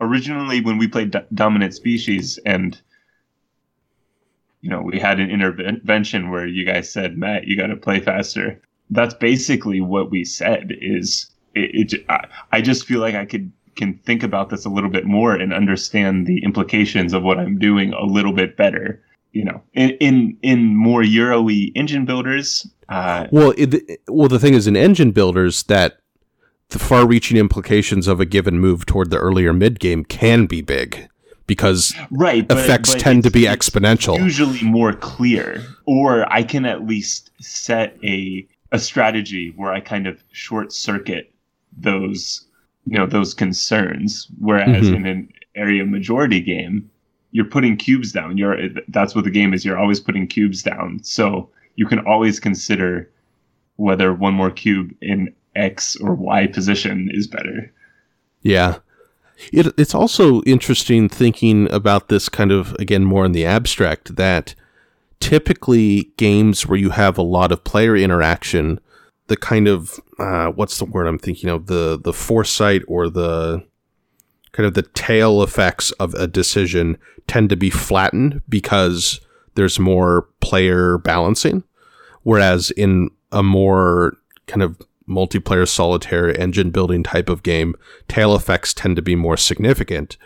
originally when we played Do- Dominant Species, and you know, we had an intervention where you guys said, Matt, you got to play faster. That's basically what we said. Is it, it I, I just feel like I could can think about this a little bit more and understand the implications of what I'm doing a little bit better. You know, in in, in more Euro-y engine builders. Uh, well, it, well, the thing is, in engine builders, that the far-reaching implications of a given move toward the earlier mid-game can be big, because right, but, effects but tend to be exponential. Usually more clear, or I can at least set a a strategy where I kind of short-circuit those, you know, those concerns. Whereas mm-hmm. in an area majority game, you're putting cubes down. You're that's what the game is. You're always putting cubes down, so you can always consider whether one more cube in X or Y position is better. Yeah. It, it's also interesting thinking about this kind of, again, more in the abstract, that typically games where you have a lot of player interaction, the kind of, uh, what's the word I'm thinking of, the the foresight or the kind of the tail effects of a decision tend to be flattened because there's more player balancing. Whereas in a more kind of multiplayer solitaire engine building type of game, tail effects tend to be more significant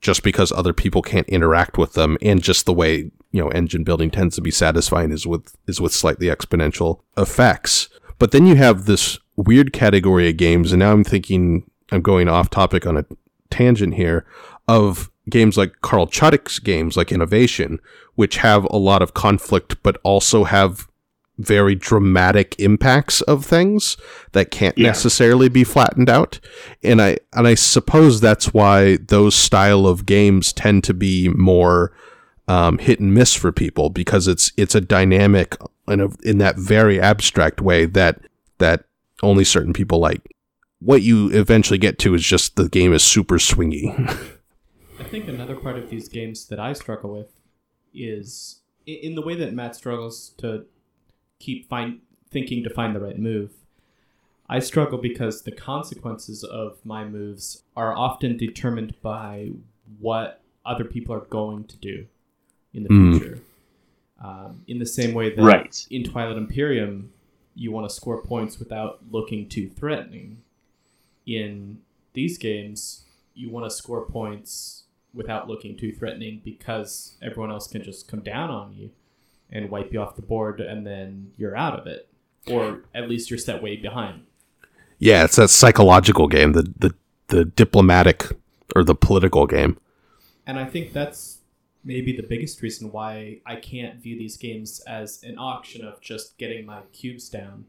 just because other people can't interact with them, and just the way, you know, engine building tends to be satisfying is with is with slightly exponential effects. But then you have this weird category of games, and now I'm thinking I'm going off topic on a tangent here, of games like Carl Chudik's games like Innovation, which have a lot of conflict but also have very dramatic impacts of things that can't yeah. necessarily be flattened out. And I and I suppose that's why those style of games tend to be more um, hit and miss for people, because it's it's a dynamic in, a, in that very abstract way that that only certain people like. What you eventually get to is just the game is super swingy. I think another part of these games that I struggle with is in the way that Matt struggles to keep find thinking to find the right move. I struggle because the consequences of my moves are often determined by what other people are going to do in the mm. future. Um, in the same way that right. in Twilight Imperium, you want to score points without looking too threatening. In these games, you want to score points without looking too threatening because everyone else can just come down on you and wipe you off the board, and then you're out of it. Or at least you're set way behind. Yeah, it's that psychological game, the, the the diplomatic or the political game. And I think that's maybe the biggest reason why I can't view these games as an auction of just getting my cubes down,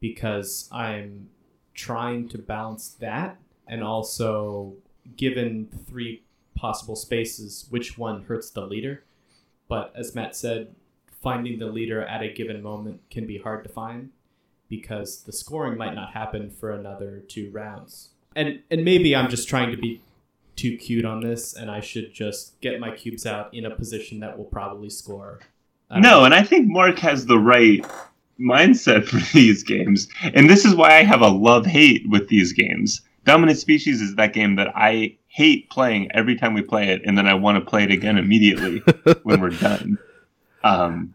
because I'm trying to balance that, and also, given three possible spaces, which one hurts the leader. But as Matt said, finding the leader at a given moment can be hard to find because the scoring might not happen for another two rounds. And and maybe I'm just trying to be too cute on this, and I should just get my cubes out in a position that will probably score. No, know. And I think Mark has the right mindset for these games. And this is why I have a love-hate with these games. Dominant Species is that game that I hate playing every time we play it, and then I want to play it again immediately when we're done. Um,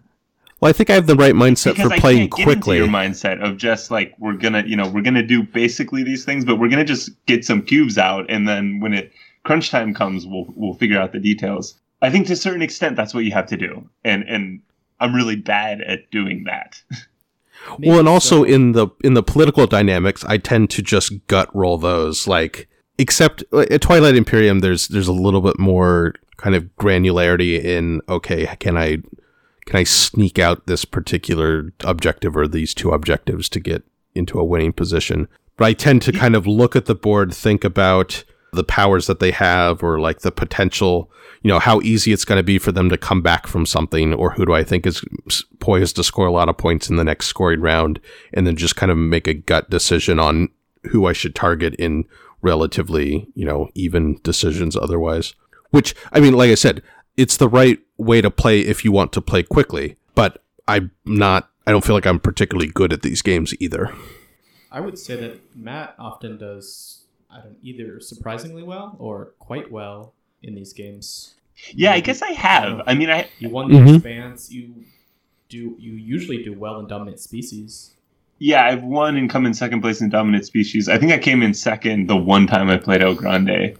well, I think I have the right mindset for playing quickly. Your mindset of just like, we're gonna, you know, we're gonna do basically these things, but we're gonna just get some cubes out, and then when it crunch time comes, we'll we'll figure out the details. I think to a certain extent that's what you have to do, and and I'm really bad at doing that. Well, and also so. in the in the political dynamics, I tend to just gut roll those. Like, except at Twilight Imperium, there's there's a little bit more kind of granularity in, okay, can I Can I sneak out this particular objective or these two objectives to get into a winning position? But I tend to kind of look at the board, think about the powers that they have, or like the potential, you know, how easy it's going to be for them to come back from something, or who do I think is poised to score a lot of points in the next scoring round, and then just kind of make a gut decision on who I should target in relatively, you know, even decisions otherwise. Which, I mean, like I said, it's the right way to play if you want to play quickly, but I'm not I don't feel like I'm particularly good at these games either. I would say that Matt often does I don't either surprisingly well or quite well in these games. Yeah, I guess I have. You know, I mean, I you won the mm-hmm. Expanse. You do. You usually do well in Dominant Species. Yeah, I've won and come in second place in Dominant Species. I think I came in second the one time I played El Grande.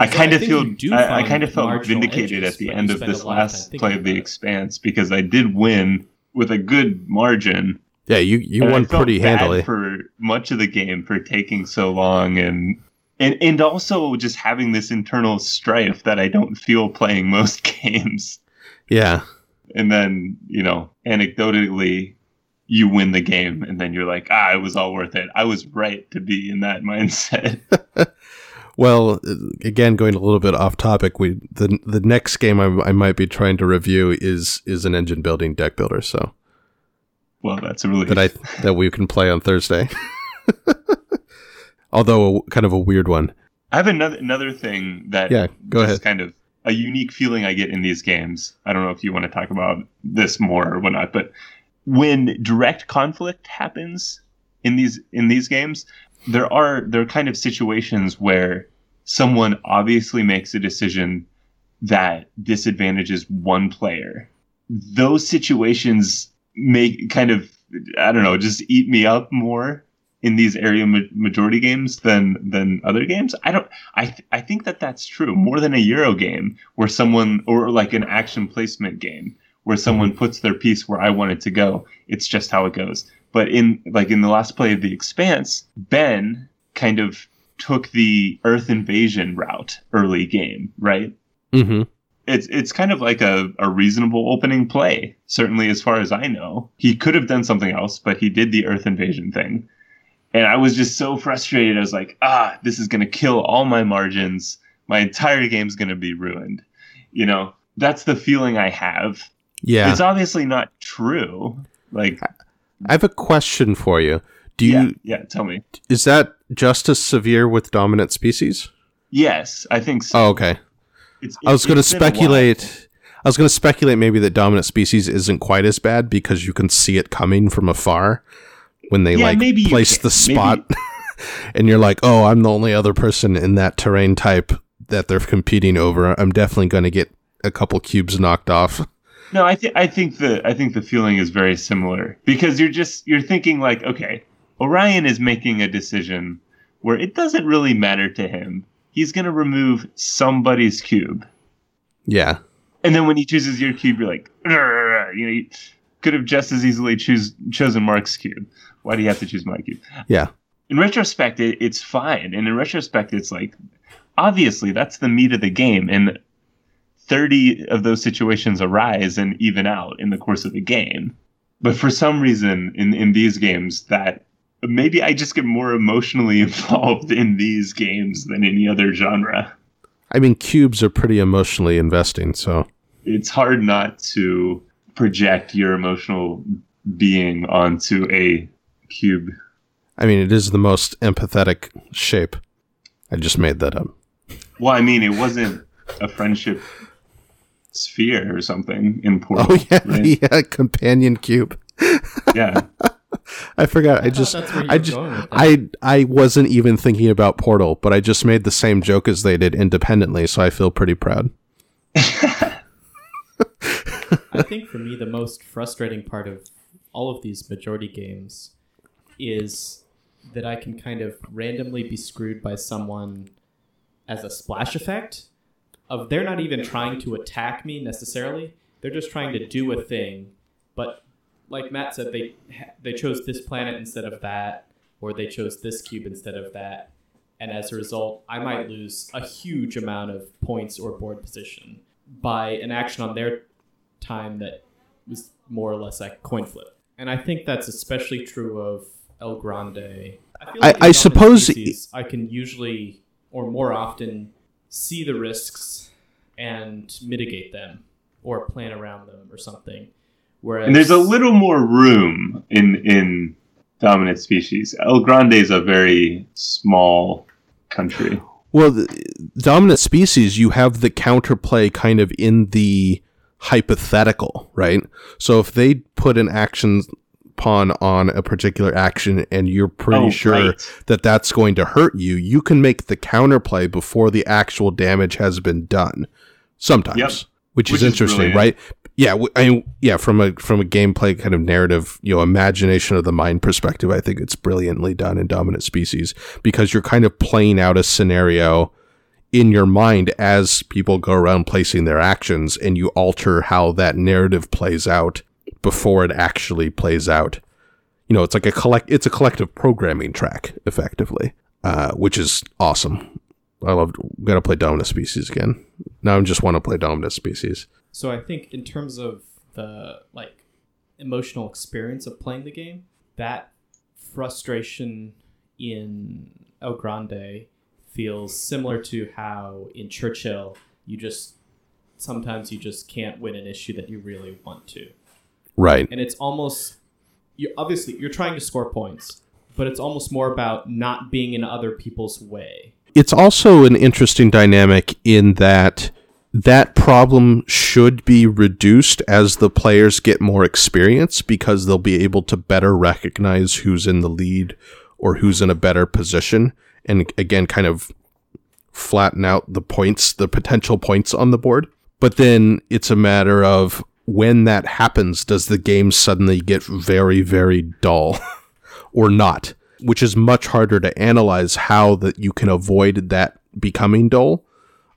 I so kind I of feel I, I kind of felt vindicated at the end of this last play of The Expanse because I did win with a good margin. Yeah, you, you won pretty handily for much of the game for taking so long and. And and also just having this internal strife that I don't feel playing most games. Yeah. And then, you know, anecdotally, you win the game and then you're like, ah, it was all worth it. I was right to be in that mindset. Well, again, going a little bit off topic, we the the next game I, I might be trying to review is is an engine building deck builder. So, well, that's a relief. That, I, that we can play on Thursday. Although a, kind of a weird one. I have another another thing that yeah, go ahead. Kind of a unique feeling I get in these games. I don't know if you want to talk about this more or whatnot, but when direct conflict happens in these in these games, there are there are kind of situations where someone obviously makes a decision that disadvantages one player. Those situations make kind of I don't know, just eat me up more in these area ma- majority games than than other games. I don't. I th- I think that that's true more than a Euro game where someone or like an action placement game where someone puts their piece where I want it to go. It's just how it goes. But in like in the last play of The Expanse, Ben kind of took the Earth invasion route early game, right? Mm-hmm. It's it's kind of like a, a reasonable opening play. Certainly, as far as I know, he could have done something else, but he did the Earth invasion thing. And I was just so frustrated. I was like, ah, this is going to kill all my margins. My entire game's going to be ruined. You know, that's the feeling I have. Yeah. It's obviously not true. Like, I have a question for you. Do you? Yeah, yeah, tell me. Is that just as severe with Dominant Species? Yes, I think so. Oh, okay. It's, it's, I was going to speculate. I was going to speculate maybe that Dominant Species isn't quite as bad because you can see it coming from afar. When they yeah, like place the spot and you're like, oh, I'm the only other person in that terrain type that they're competing over. I'm definitely going to get a couple cubes knocked off. No, I think I think the I think the feeling is very similar because you're just you're thinking like, OK, Orion is making a decision where it doesn't really matter to him. He's going to remove somebody's cube. Yeah. And then when he chooses your cube, you're like, you know, you could have just as easily choose chosen Mark's cube. Why do you have to choose my cube? Yeah. In retrospect, it, it's fine. And in retrospect, it's like, obviously, that's the meat of the game. And thirty of those situations arise and even out in the course of the game. But for some reason, in, in these games, that maybe I just get more emotionally involved in these games than any other genre. I mean, cubes are pretty emotionally investing, so. It's hard not to project your emotional being onto a cube. I mean, it is the most empathetic shape. I just made that up. Well, I mean, it wasn't a friendship sphere or something in Portal. Oh, yeah, right? Yeah, companion cube. Yeah. I forgot. I, I just, I just, I, I wasn't even thinking about Portal, but I just made the same joke as they did independently, so I feel pretty proud. I think for me, the most frustrating part of all of these majority games is that I can kind of randomly be screwed by someone as a splash effect of they're not even trying to attack me necessarily. They're just trying to do a thing. But like Matt said, they they chose this planet instead of that, or they chose this cube instead of that. And as a result, I might lose a huge amount of points or board position by an action on their time that was more or less a coin flip. And I think that's especially true of El Grande. I, feel like I, I suppose species, I can usually, or more often, see the risks and mitigate them or plan around them or something. Whereas, and there's a little more room in in Dominant Species. El Grande is a very small country. Well, the Dominant Species, you have the counterplay kind of in the hypothetical, right? So if they put an action upon on a particular action and you're pretty oh, sure right. that that's going to hurt you, you can make the counterplay before the actual damage has been done sometimes, yep. which, which is, is interesting, brilliant. Right? Yeah. I mean, yeah. From a, from a gameplay kind of narrative, you know, imagination of the mind perspective, I think it's brilliantly done in Dominant Species because you're kind of playing out a scenario in your mind as people go around placing their actions, and you alter how that narrative plays out before it actually plays out. You know, it's like a collect, it's a collective programming track effectively, uh, which is awesome. I love got to play Dominant Species again. Now I just want to play Dominant Species. So I think in terms of the like emotional experience of playing the game, that frustration in El Grande feels similar to how in Churchill you just sometimes you just can't win an issue that you really want to. Right. And it's almost you obviously you're trying to score points, but it's almost more about not being in other people's way. It's also an interesting dynamic in that that problem should be reduced as the players get more experience because they'll be able to better recognize who's in the lead or who's in a better position. And again, kind of flatten out the points, the potential points on the board. But then it's a matter of when that happens, does the game suddenly get very, very dull or not? Which is much harder to analyze how that you can avoid that becoming dull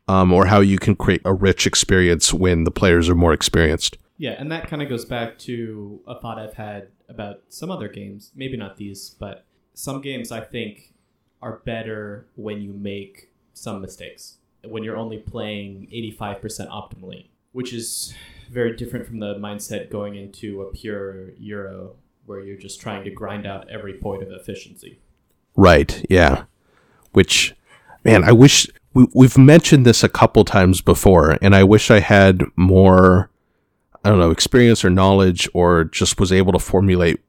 um, or how you can create a rich experience when the players are more experienced. Yeah, and that kind of goes back to a thought I've had about some other games. Maybe not these, but some games I think are better when you make some mistakes, when you're only playing eighty-five percent optimally, which is very different from the mindset going into a pure Euro where you're just trying to grind out every point of efficiency. Right, yeah. Which, man, I wish... We, we've mentioned this a couple times before, and I wish I had more, I don't know, experience or knowledge or just was able to formulate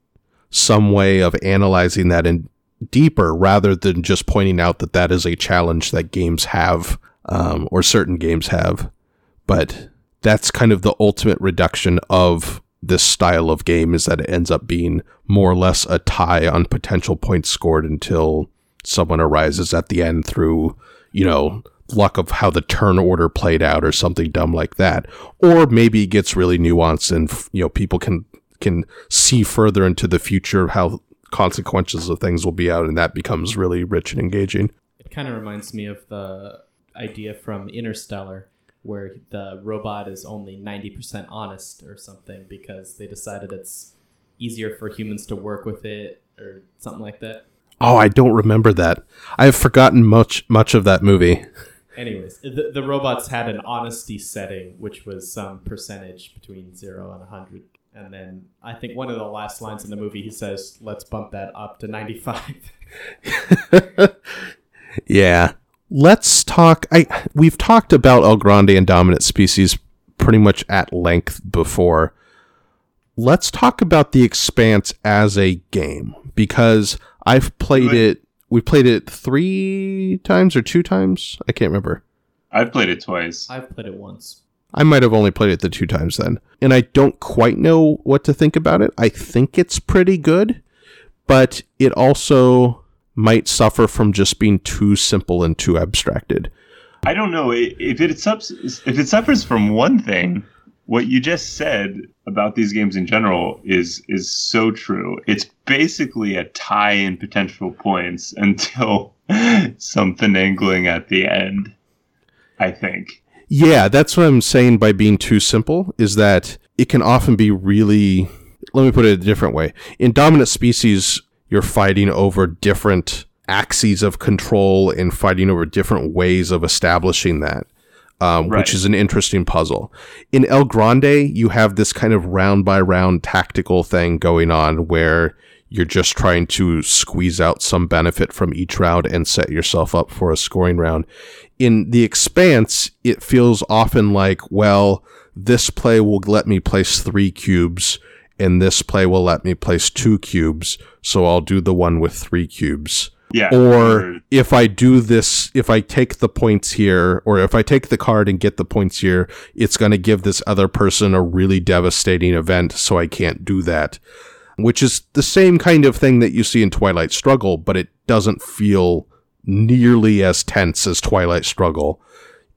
some way of analyzing that in deeper rather than just pointing out that that is a challenge that games have um, or certain games have. But that's kind of the ultimate reduction of this style of game is that it ends up being more or less a tie on potential points scored until someone arises at the end through, you know, luck of how the turn order played out or something dumb like that. Or maybe it gets really nuanced and, you know, people can, can see further into the future of how consequences of things will be out, and that becomes really rich and engaging. It kind of reminds me of the idea from Interstellar where the robot is only ninety percent honest or something because they decided it's easier for humans to work with it or something like that. Oh, I don't remember that. I've forgotten much much of that movie. Anyways, the, the robots had an honesty setting which was some percentage between zero and one hundred. And then I think one of the last lines in the movie, he says, let's bump that up to ninety-five. Yeah. Let's talk. I We've talked about El Grande and Dominant Species pretty much at length before. Let's talk about The Expanse as a game, because I've played I've, it. We played it three times or two times. I can't remember. I've played it twice. I've played it once. I might have only played it the two times then. And I don't quite know what to think about it. I think it's pretty good, but it also might suffer from just being too simple and too abstracted. I don't know. If it, subs- if it suffers from one thing, what you just said about these games in general is is so true. It's basically a tie in potential points until some finagling at the end, I think. Yeah, that's what I'm saying by being too simple, is that it can often be really... Let me put it a different way. In Dominant Species, you're fighting over different axes of control and fighting over different ways of establishing that, um, right. which is an interesting puzzle. In El Grande, you have this kind of round-by-round tactical thing going on where you're just trying to squeeze out some benefit from each round and set yourself up for a scoring round. In The Expanse, it feels often like, well, this play will let me place three cubes, and this play will let me place two cubes, so I'll do the one with three cubes. Yeah. Or if I do this, if I take the points here, or if I take the card and get the points here, it's going to give this other person a really devastating event, so I can't do that. which is the same kind of thing that you see in Twilight Struggle, but it doesn't feel nearly as tense as Twilight Struggle.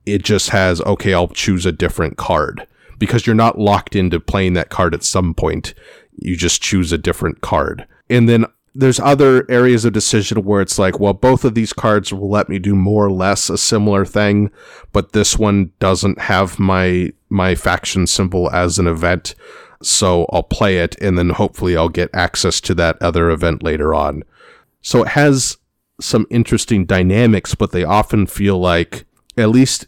It just has, okay, I'll choose a different card, because you're not locked into playing that card at some point. You just choose a different card. And then there's other areas of decision where it's like, well, both of these cards will let me do more or less a similar thing, but this one doesn't have my my faction symbol as an event, so I'll play it, and then hopefully I'll get access to that other event later on. So it has some interesting dynamics, but they often feel like, at least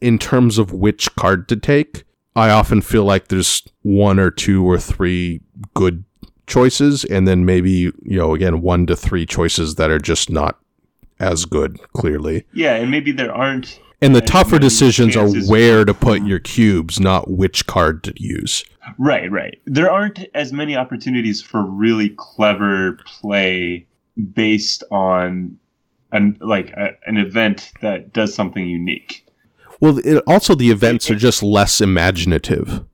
in terms of which card to take, I often feel like there's one or two or three good choices, and then maybe, you know, again, one to three choices that are just not as good, clearly. Yeah, and maybe there aren't. And the tougher decisions are where to put your cubes, not which card to use. Right, right. There aren't as many opportunities for really clever play based on an, like a, an event that does something unique. Well, it, also the events are just less imaginative.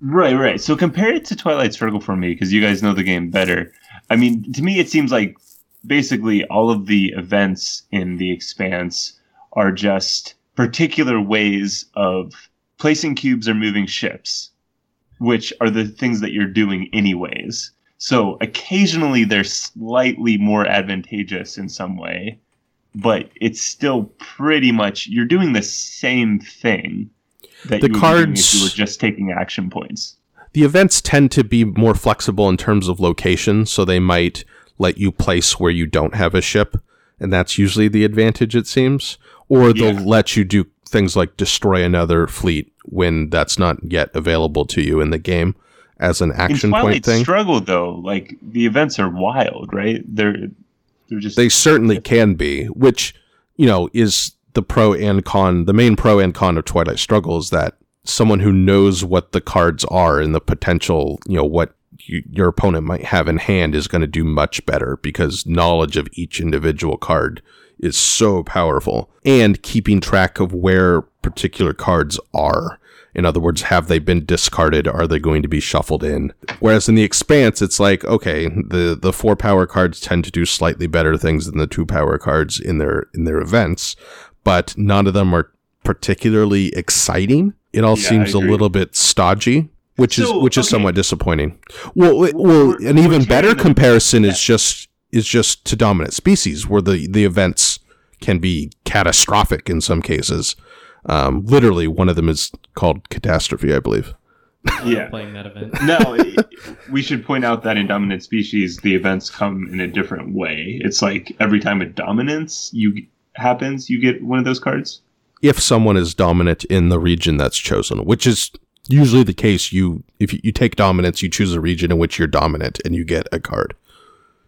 Right, right. So compare it to Twilight Struggle for me, because you guys know the game better. I mean, to me, it seems like basically all of the events in The Expanse are just particular ways of placing cubes or moving ships, which are the things that you're doing anyways. So occasionally they're slightly more advantageous in some way, but it's still pretty much, you're doing the same thing that the you cards, were doing if you were just taking action points. The events tend to be more flexible in terms of location, so they might let you place where you don't have a ship, and that's usually the advantage, it seems. Or they'll yeah. let you do things like destroy another fleet when that's not yet available to you in the game as an action point thing. In Twilight Struggle, though, like, the events are wild, right? They're... Just they certainly can be, which, you know, is the pro and con. The main pro and con of Twilight Struggle is that someone who knows what the cards are and the potential, you know, what you, your opponent might have in hand is going to do much better, because knowledge of each individual card is so powerful, and keeping track of where particular cards are. In other words, have they been discarded? Are they going to be shuffled in? Whereas in The Expanse, it's like, okay, the, the four power cards tend to do slightly better things than the two power cards in their in their events, but none of them are particularly exciting. It all yeah, seems a little bit stodgy, which so, is which okay. is somewhat disappointing. Well, it, well, we're, an even better comparison is just is just to Dominant Species, where the, the events can be catastrophic in some cases. Um, literally, one of them is called Catastrophe, I believe. Yeah, playing that event. No, it, we should point out that in Dominant Species, the events come in a different way. It's like every time a dominance you happens, you get one of those cards. If someone is dominant in the region that's chosen, which is usually the case, you if you, you take dominance, you choose a region in which you're dominant, and you get a card.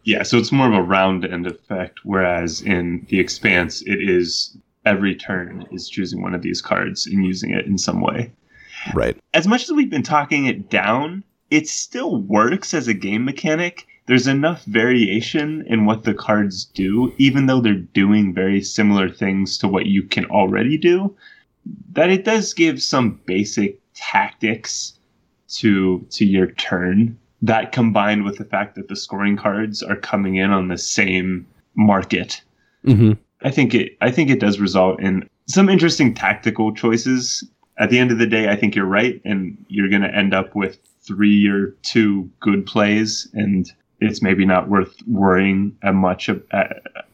Yeah, so it's more of a round end effect, whereas in The Expanse, it is. Every turn is choosing one of these cards and using it in some way. Right. As much as we've been talking it down, it still works as a game mechanic. There's enough variation in what the cards do, even though they're doing very similar things to what you can already do, that it does give some basic tactics to to your turn. That combined with the fact that the scoring cards are coming in on the same market. Mm-hmm. I think it I think it does result in some interesting tactical choices. At the end of the day, I think you're right, and you're going to end up with three or two good plays, and it's maybe not worth worrying as much,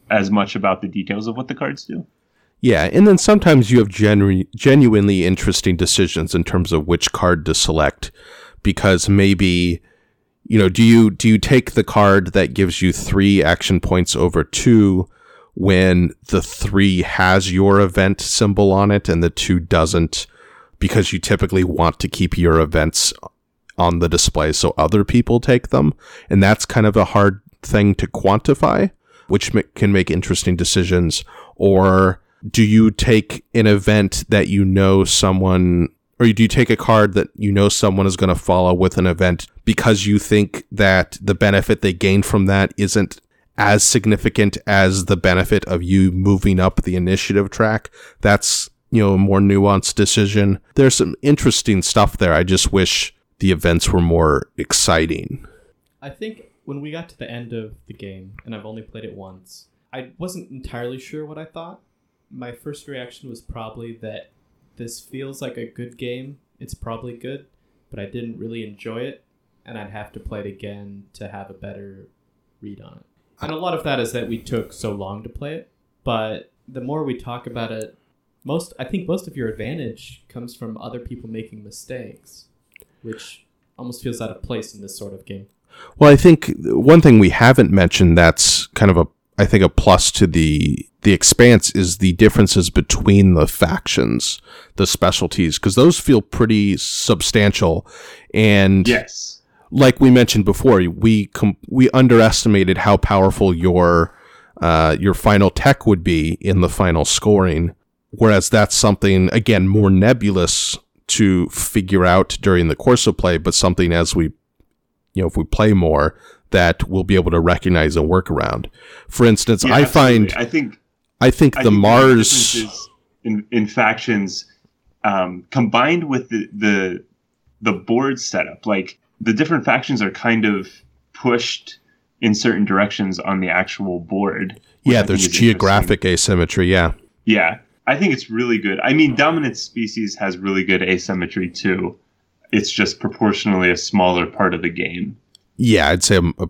as much about the details of what the cards do. Yeah, and then sometimes you have genu- genuinely interesting decisions in terms of which card to select, because maybe... You know, do you do you take the card that gives you three action points over two when the three has your event symbol on it and the two doesn't, because you typically want to keep your events on the display so other people take them? And that's kind of a hard thing to quantify, which ma- can make interesting decisions. Or do you take an event that you know someone... Or do you take a card that you know someone is going to follow with an event because you think that the benefit they gain from that isn't as significant as the benefit of you moving up the initiative track? That's, you know, a more nuanced decision. There's some interesting stuff there. I just wish the events were more exciting. I think when we got to the end of the game, and I've only played it once, I wasn't entirely sure what I thought. My first reaction was probably that this feels like a good game. It's probably good, but I didn't really enjoy it, and I'd have to play it again to have a better read on it. And a lot of that is that we took so long to play it, but the more we talk about it, most I think most of your advantage comes from other people making mistakes, which almost feels out of place in this sort of game. Well, I think one thing we haven't mentioned that's kind of a, I think, a plus to the the Expanse is the differences between the factions, the specialties, because those feel pretty substantial. And yes, like we mentioned before, we com- we underestimated how powerful your uh, your final tech would be in the final scoring, whereas that's something, again, more nebulous to figure out during the course of play, but something as we you know, if we play more, that we'll be able to recognize and work around. For instance, yeah, I absolutely. find I think I think I the think Mars the in, in factions um, combined with the, the the board setup, like the different factions are kind of pushed in certain directions on the actual board. Yeah, there's geographic asymmetry. Yeah, yeah, I think it's really good. I mean, Dominant Species has really good asymmetry too. It's just proportionally a smaller part of the game. Yeah, I'd say a, a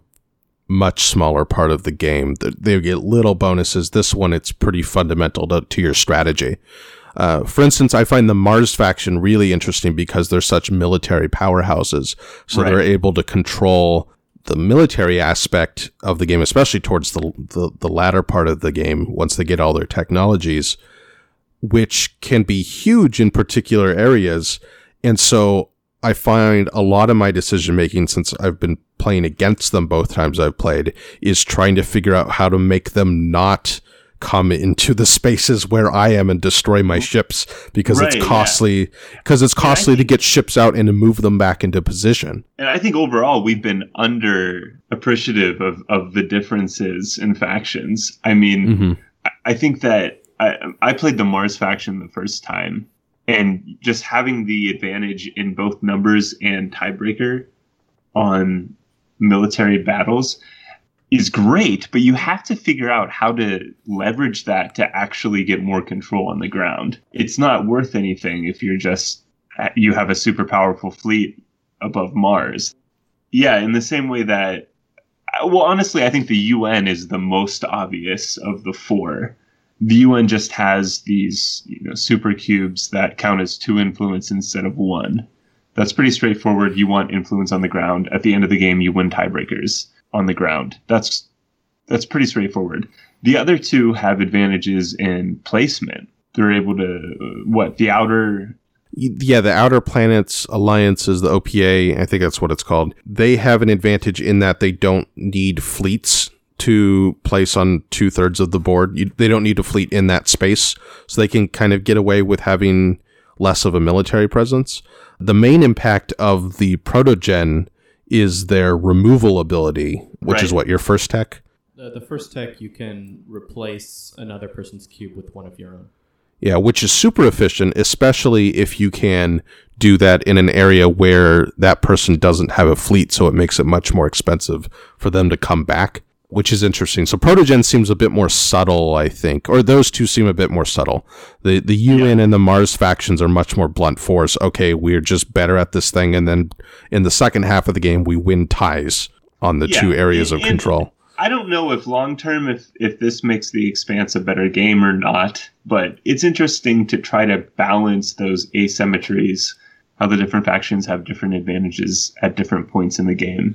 much smaller part of the game. They get little bonuses. This one, it's pretty fundamental to, to your strategy. Uh, for instance, I find the Mars faction really interesting because they're such military powerhouses. So right. They're able to control the military aspect of the game, especially towards the, the, the latter part of the game, once they get all their technologies, which can be huge in particular areas. And so I find a lot of my decision making, since I've been playing against them both times I've played, is trying to figure out how to make them not come into the spaces where I am and destroy my ships, because right, it's costly because yeah. it's costly yeah, think, to get ships out and to move them back into position. And I think overall we've been under appreciative of, of the differences in factions. I mean, mm-hmm. I, I think that I, I played the Mars faction the first time, and just having the advantage in both numbers and tiebreaker on military battles is great, but you have to figure out how to leverage that to actually get more control on the ground. It's not worth anything if you're just, you have a super powerful fleet above Mars. Yeah, in the same way that, well, honestly, I think the U N is the most obvious of the four. The U N just has these, you know, super cubes that count as two influence instead of one. That's pretty straightforward. You want influence on the ground. At the end of the game, you win tiebreakers on the ground. That's that's pretty straightforward. The other two have advantages in placement. They're able to, what, the outer... Yeah, the Outer Planets Alliances, the O P A, I think that's what it's called. They have an advantage in that they don't need fleets to place on two thirds of the board. You, they don't need a fleet in that space, so they can kind of get away with having less of a military presence. The main impact of the Protogen is their removal ability, which right. is what your first tech. Uh, the first tech, you can replace another person's cube with one of your own. Yeah, which is super efficient, especially if you can do that in an area where that person doesn't have a fleet, so it makes it much more expensive for them to come back, which is interesting. So Protogen seems a bit more subtle, I think, or those two seem a bit more subtle. The the U N yeah. and the Mars factions are much more blunt force. Okay, we're just better at this thing, and then in the second half of the game, we win ties on the yeah. two areas and, of control. I don't know if long-term, if, if this makes The Expanse a better game or not, but it's interesting to try to balance those asymmetries, how the different factions have different advantages at different points in the game.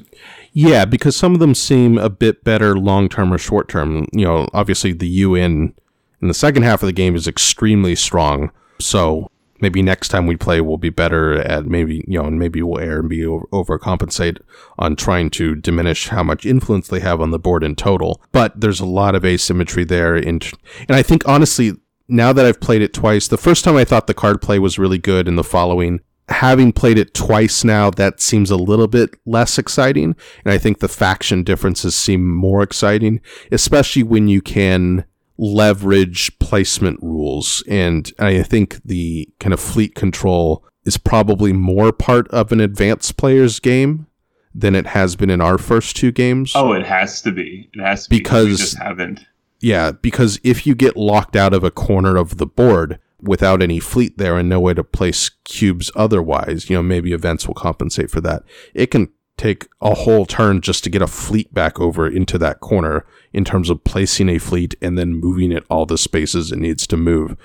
Yeah, because some of them seem a bit better long-term or short-term. You know, obviously the U N in the second half of the game is extremely strong. So maybe next time we play, we'll be better at maybe, you know, and maybe we'll err and be overcompensate on trying to diminish how much influence they have on the board in total. But there's a lot of asymmetry there. In, and I think, honestly, now that I've played it twice, the first time I thought the card play was really good and the following... Having played it twice now, that seems a little bit less exciting, and I think the faction differences seem more exciting, especially when you can leverage placement rules. And I think the kind of fleet control is probably more part of an advanced player's game than it has been in our first two games. Oh, it has to be. It has to be. Because we just haven't. Yeah, because if you get locked out of a corner of the board without any fleet there and no way to place cubes otherwise, you know, maybe events will compensate for that. It can take a whole turn just to get a fleet back over into that corner in terms of placing a fleet and then moving it all the spaces it needs to move.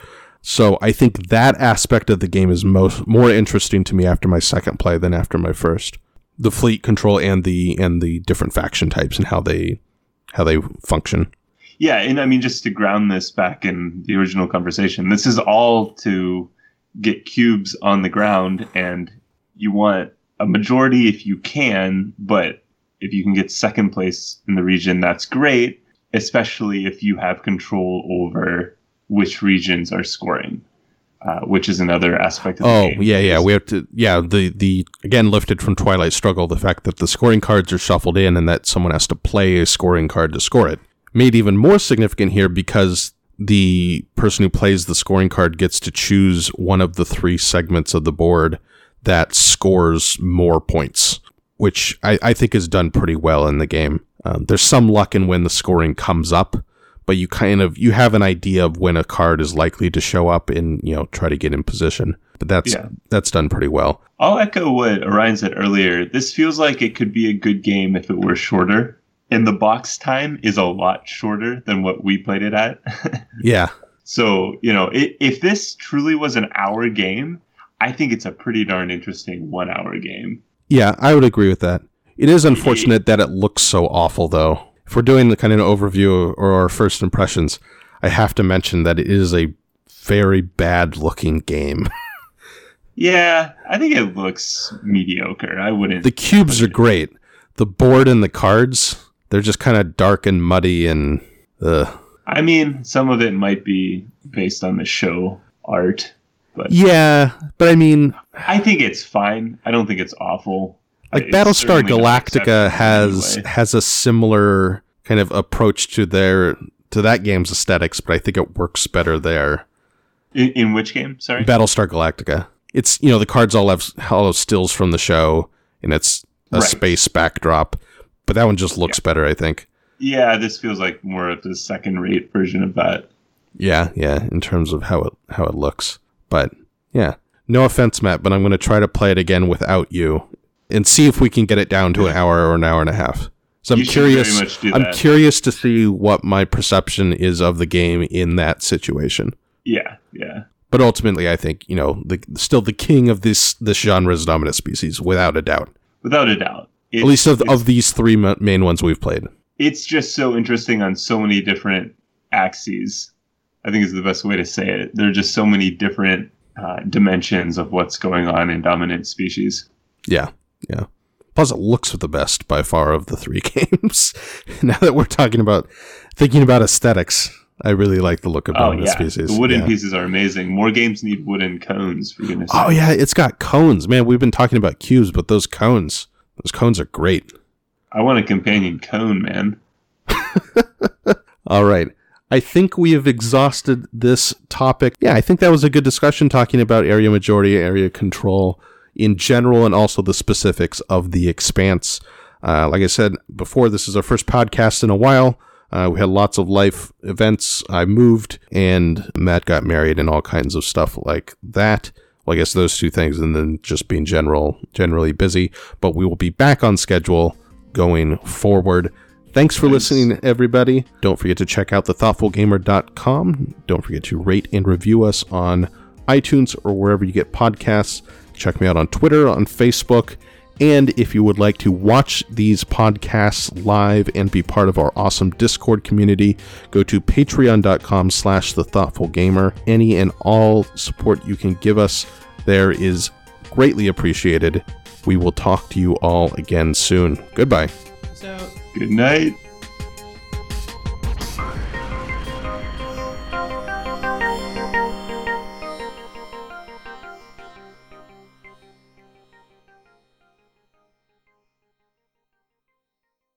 So I think that aspect of the game is most more interesting to me after my second play than after my first. The fleet control and the and the different faction types and how they how they function. Yeah, and I mean, just to ground this back in the original conversation, this is all to get cubes on the ground, and you want a majority if you can, but if you can get second place in the region, that's great, especially if you have control over which regions are scoring, uh, which is another aspect of oh, the game. Oh, yeah, yeah. We have to, yeah, the, the, again, lifted from Twilight Struggle, the fact that the scoring cards are shuffled in and that someone has to play a scoring card to score it, made even more significant here because the person who plays the scoring card gets to choose one of the three segments of the board that scores more points, which I, I think is done pretty well in the game. Um, there's some luck in when the scoring comes up, but you kind of you have an idea of when a card is likely to show up and, you know, try to get in position. But that's yeah. that's done pretty well. I'll echo what Orion said earlier. This feels like it could be a good game if it were shorter. And the box time is a lot shorter than what we played it at. Yeah. So, you know, it, if this truly was an hour game, I think it's a pretty darn interesting one-hour game. Yeah, I would agree with that. It is unfortunate that it looks so awful, though. If we're doing the kind of an overview or our first impressions, I have to mention that it is a very bad-looking game. Yeah, I think it looks mediocre. I wouldn't... The cubes are great. The board and the cards, they're just kind of dark and muddy and... Ugh. I mean, some of it might be based on the show art. But yeah, but I mean... I think it's fine. I don't think it's awful. Like it's Battlestar Galactica has anyway. has a similar kind of approach to their to that game's aesthetics, but I think it works better there. In, in which game? Sorry? Battlestar Galactica. It's, you know, the cards all have, all have stills from the show, and it's a right. space backdrop, but that one just looks yeah. better, I think. Yeah, this feels like more of the second-rate version of that. Yeah, yeah, in terms of how it how it looks. But yeah, no offense, Matt, but I'm going to try to play it again without you and see if we can get it down to an hour or an hour and a half. So I'm curious. Very much do that. I'm curious to see what my perception is of the game in that situation. Yeah, yeah. But ultimately, I think you know, the, still the king of this this genre is Dominant Species, without a doubt. Without a doubt. At least of of these three main ones we've played. It's just so interesting on so many different axes, I think is the best way to say it. There are just so many different uh, dimensions of what's going on in Dominant Species. Yeah, yeah. Plus, it looks the best by far of the three games. Now that we're talking about, thinking about aesthetics, I really like the look of oh, Dominant yeah. Species. The wooden yeah. pieces are amazing. More games need wooden cones, for goodness sake. Oh, yeah, it's got cones. Man, we've been talking about cubes, but those cones, those cones are great. I want a companion cone, man. All right. I think we have exhausted this topic. Yeah, I think that was a good discussion talking about area majority, area control in general, and also the specifics of The Expanse. Uh, like I said before, this is our first podcast in a while. Uh, we had lots of life events. I moved, and Matt got married, and all kinds of stuff like that. Well, I guess those two things, and then just being general, generally busy. But we will be back on schedule going forward. Thanks for Thanks. listening, everybody. Don't forget to check out the thoughtful gamer dot com. Don't forget to rate and review us on iTunes or wherever you get podcasts. Check me out on Twitter, on Facebook. And if you would like to watch these podcasts live and be part of our awesome Discord community, go to patreon.com slash thethoughtfulgamer. Any and all support you can give us there is greatly appreciated. We will talk to you all again soon. Goodbye. So- Good night.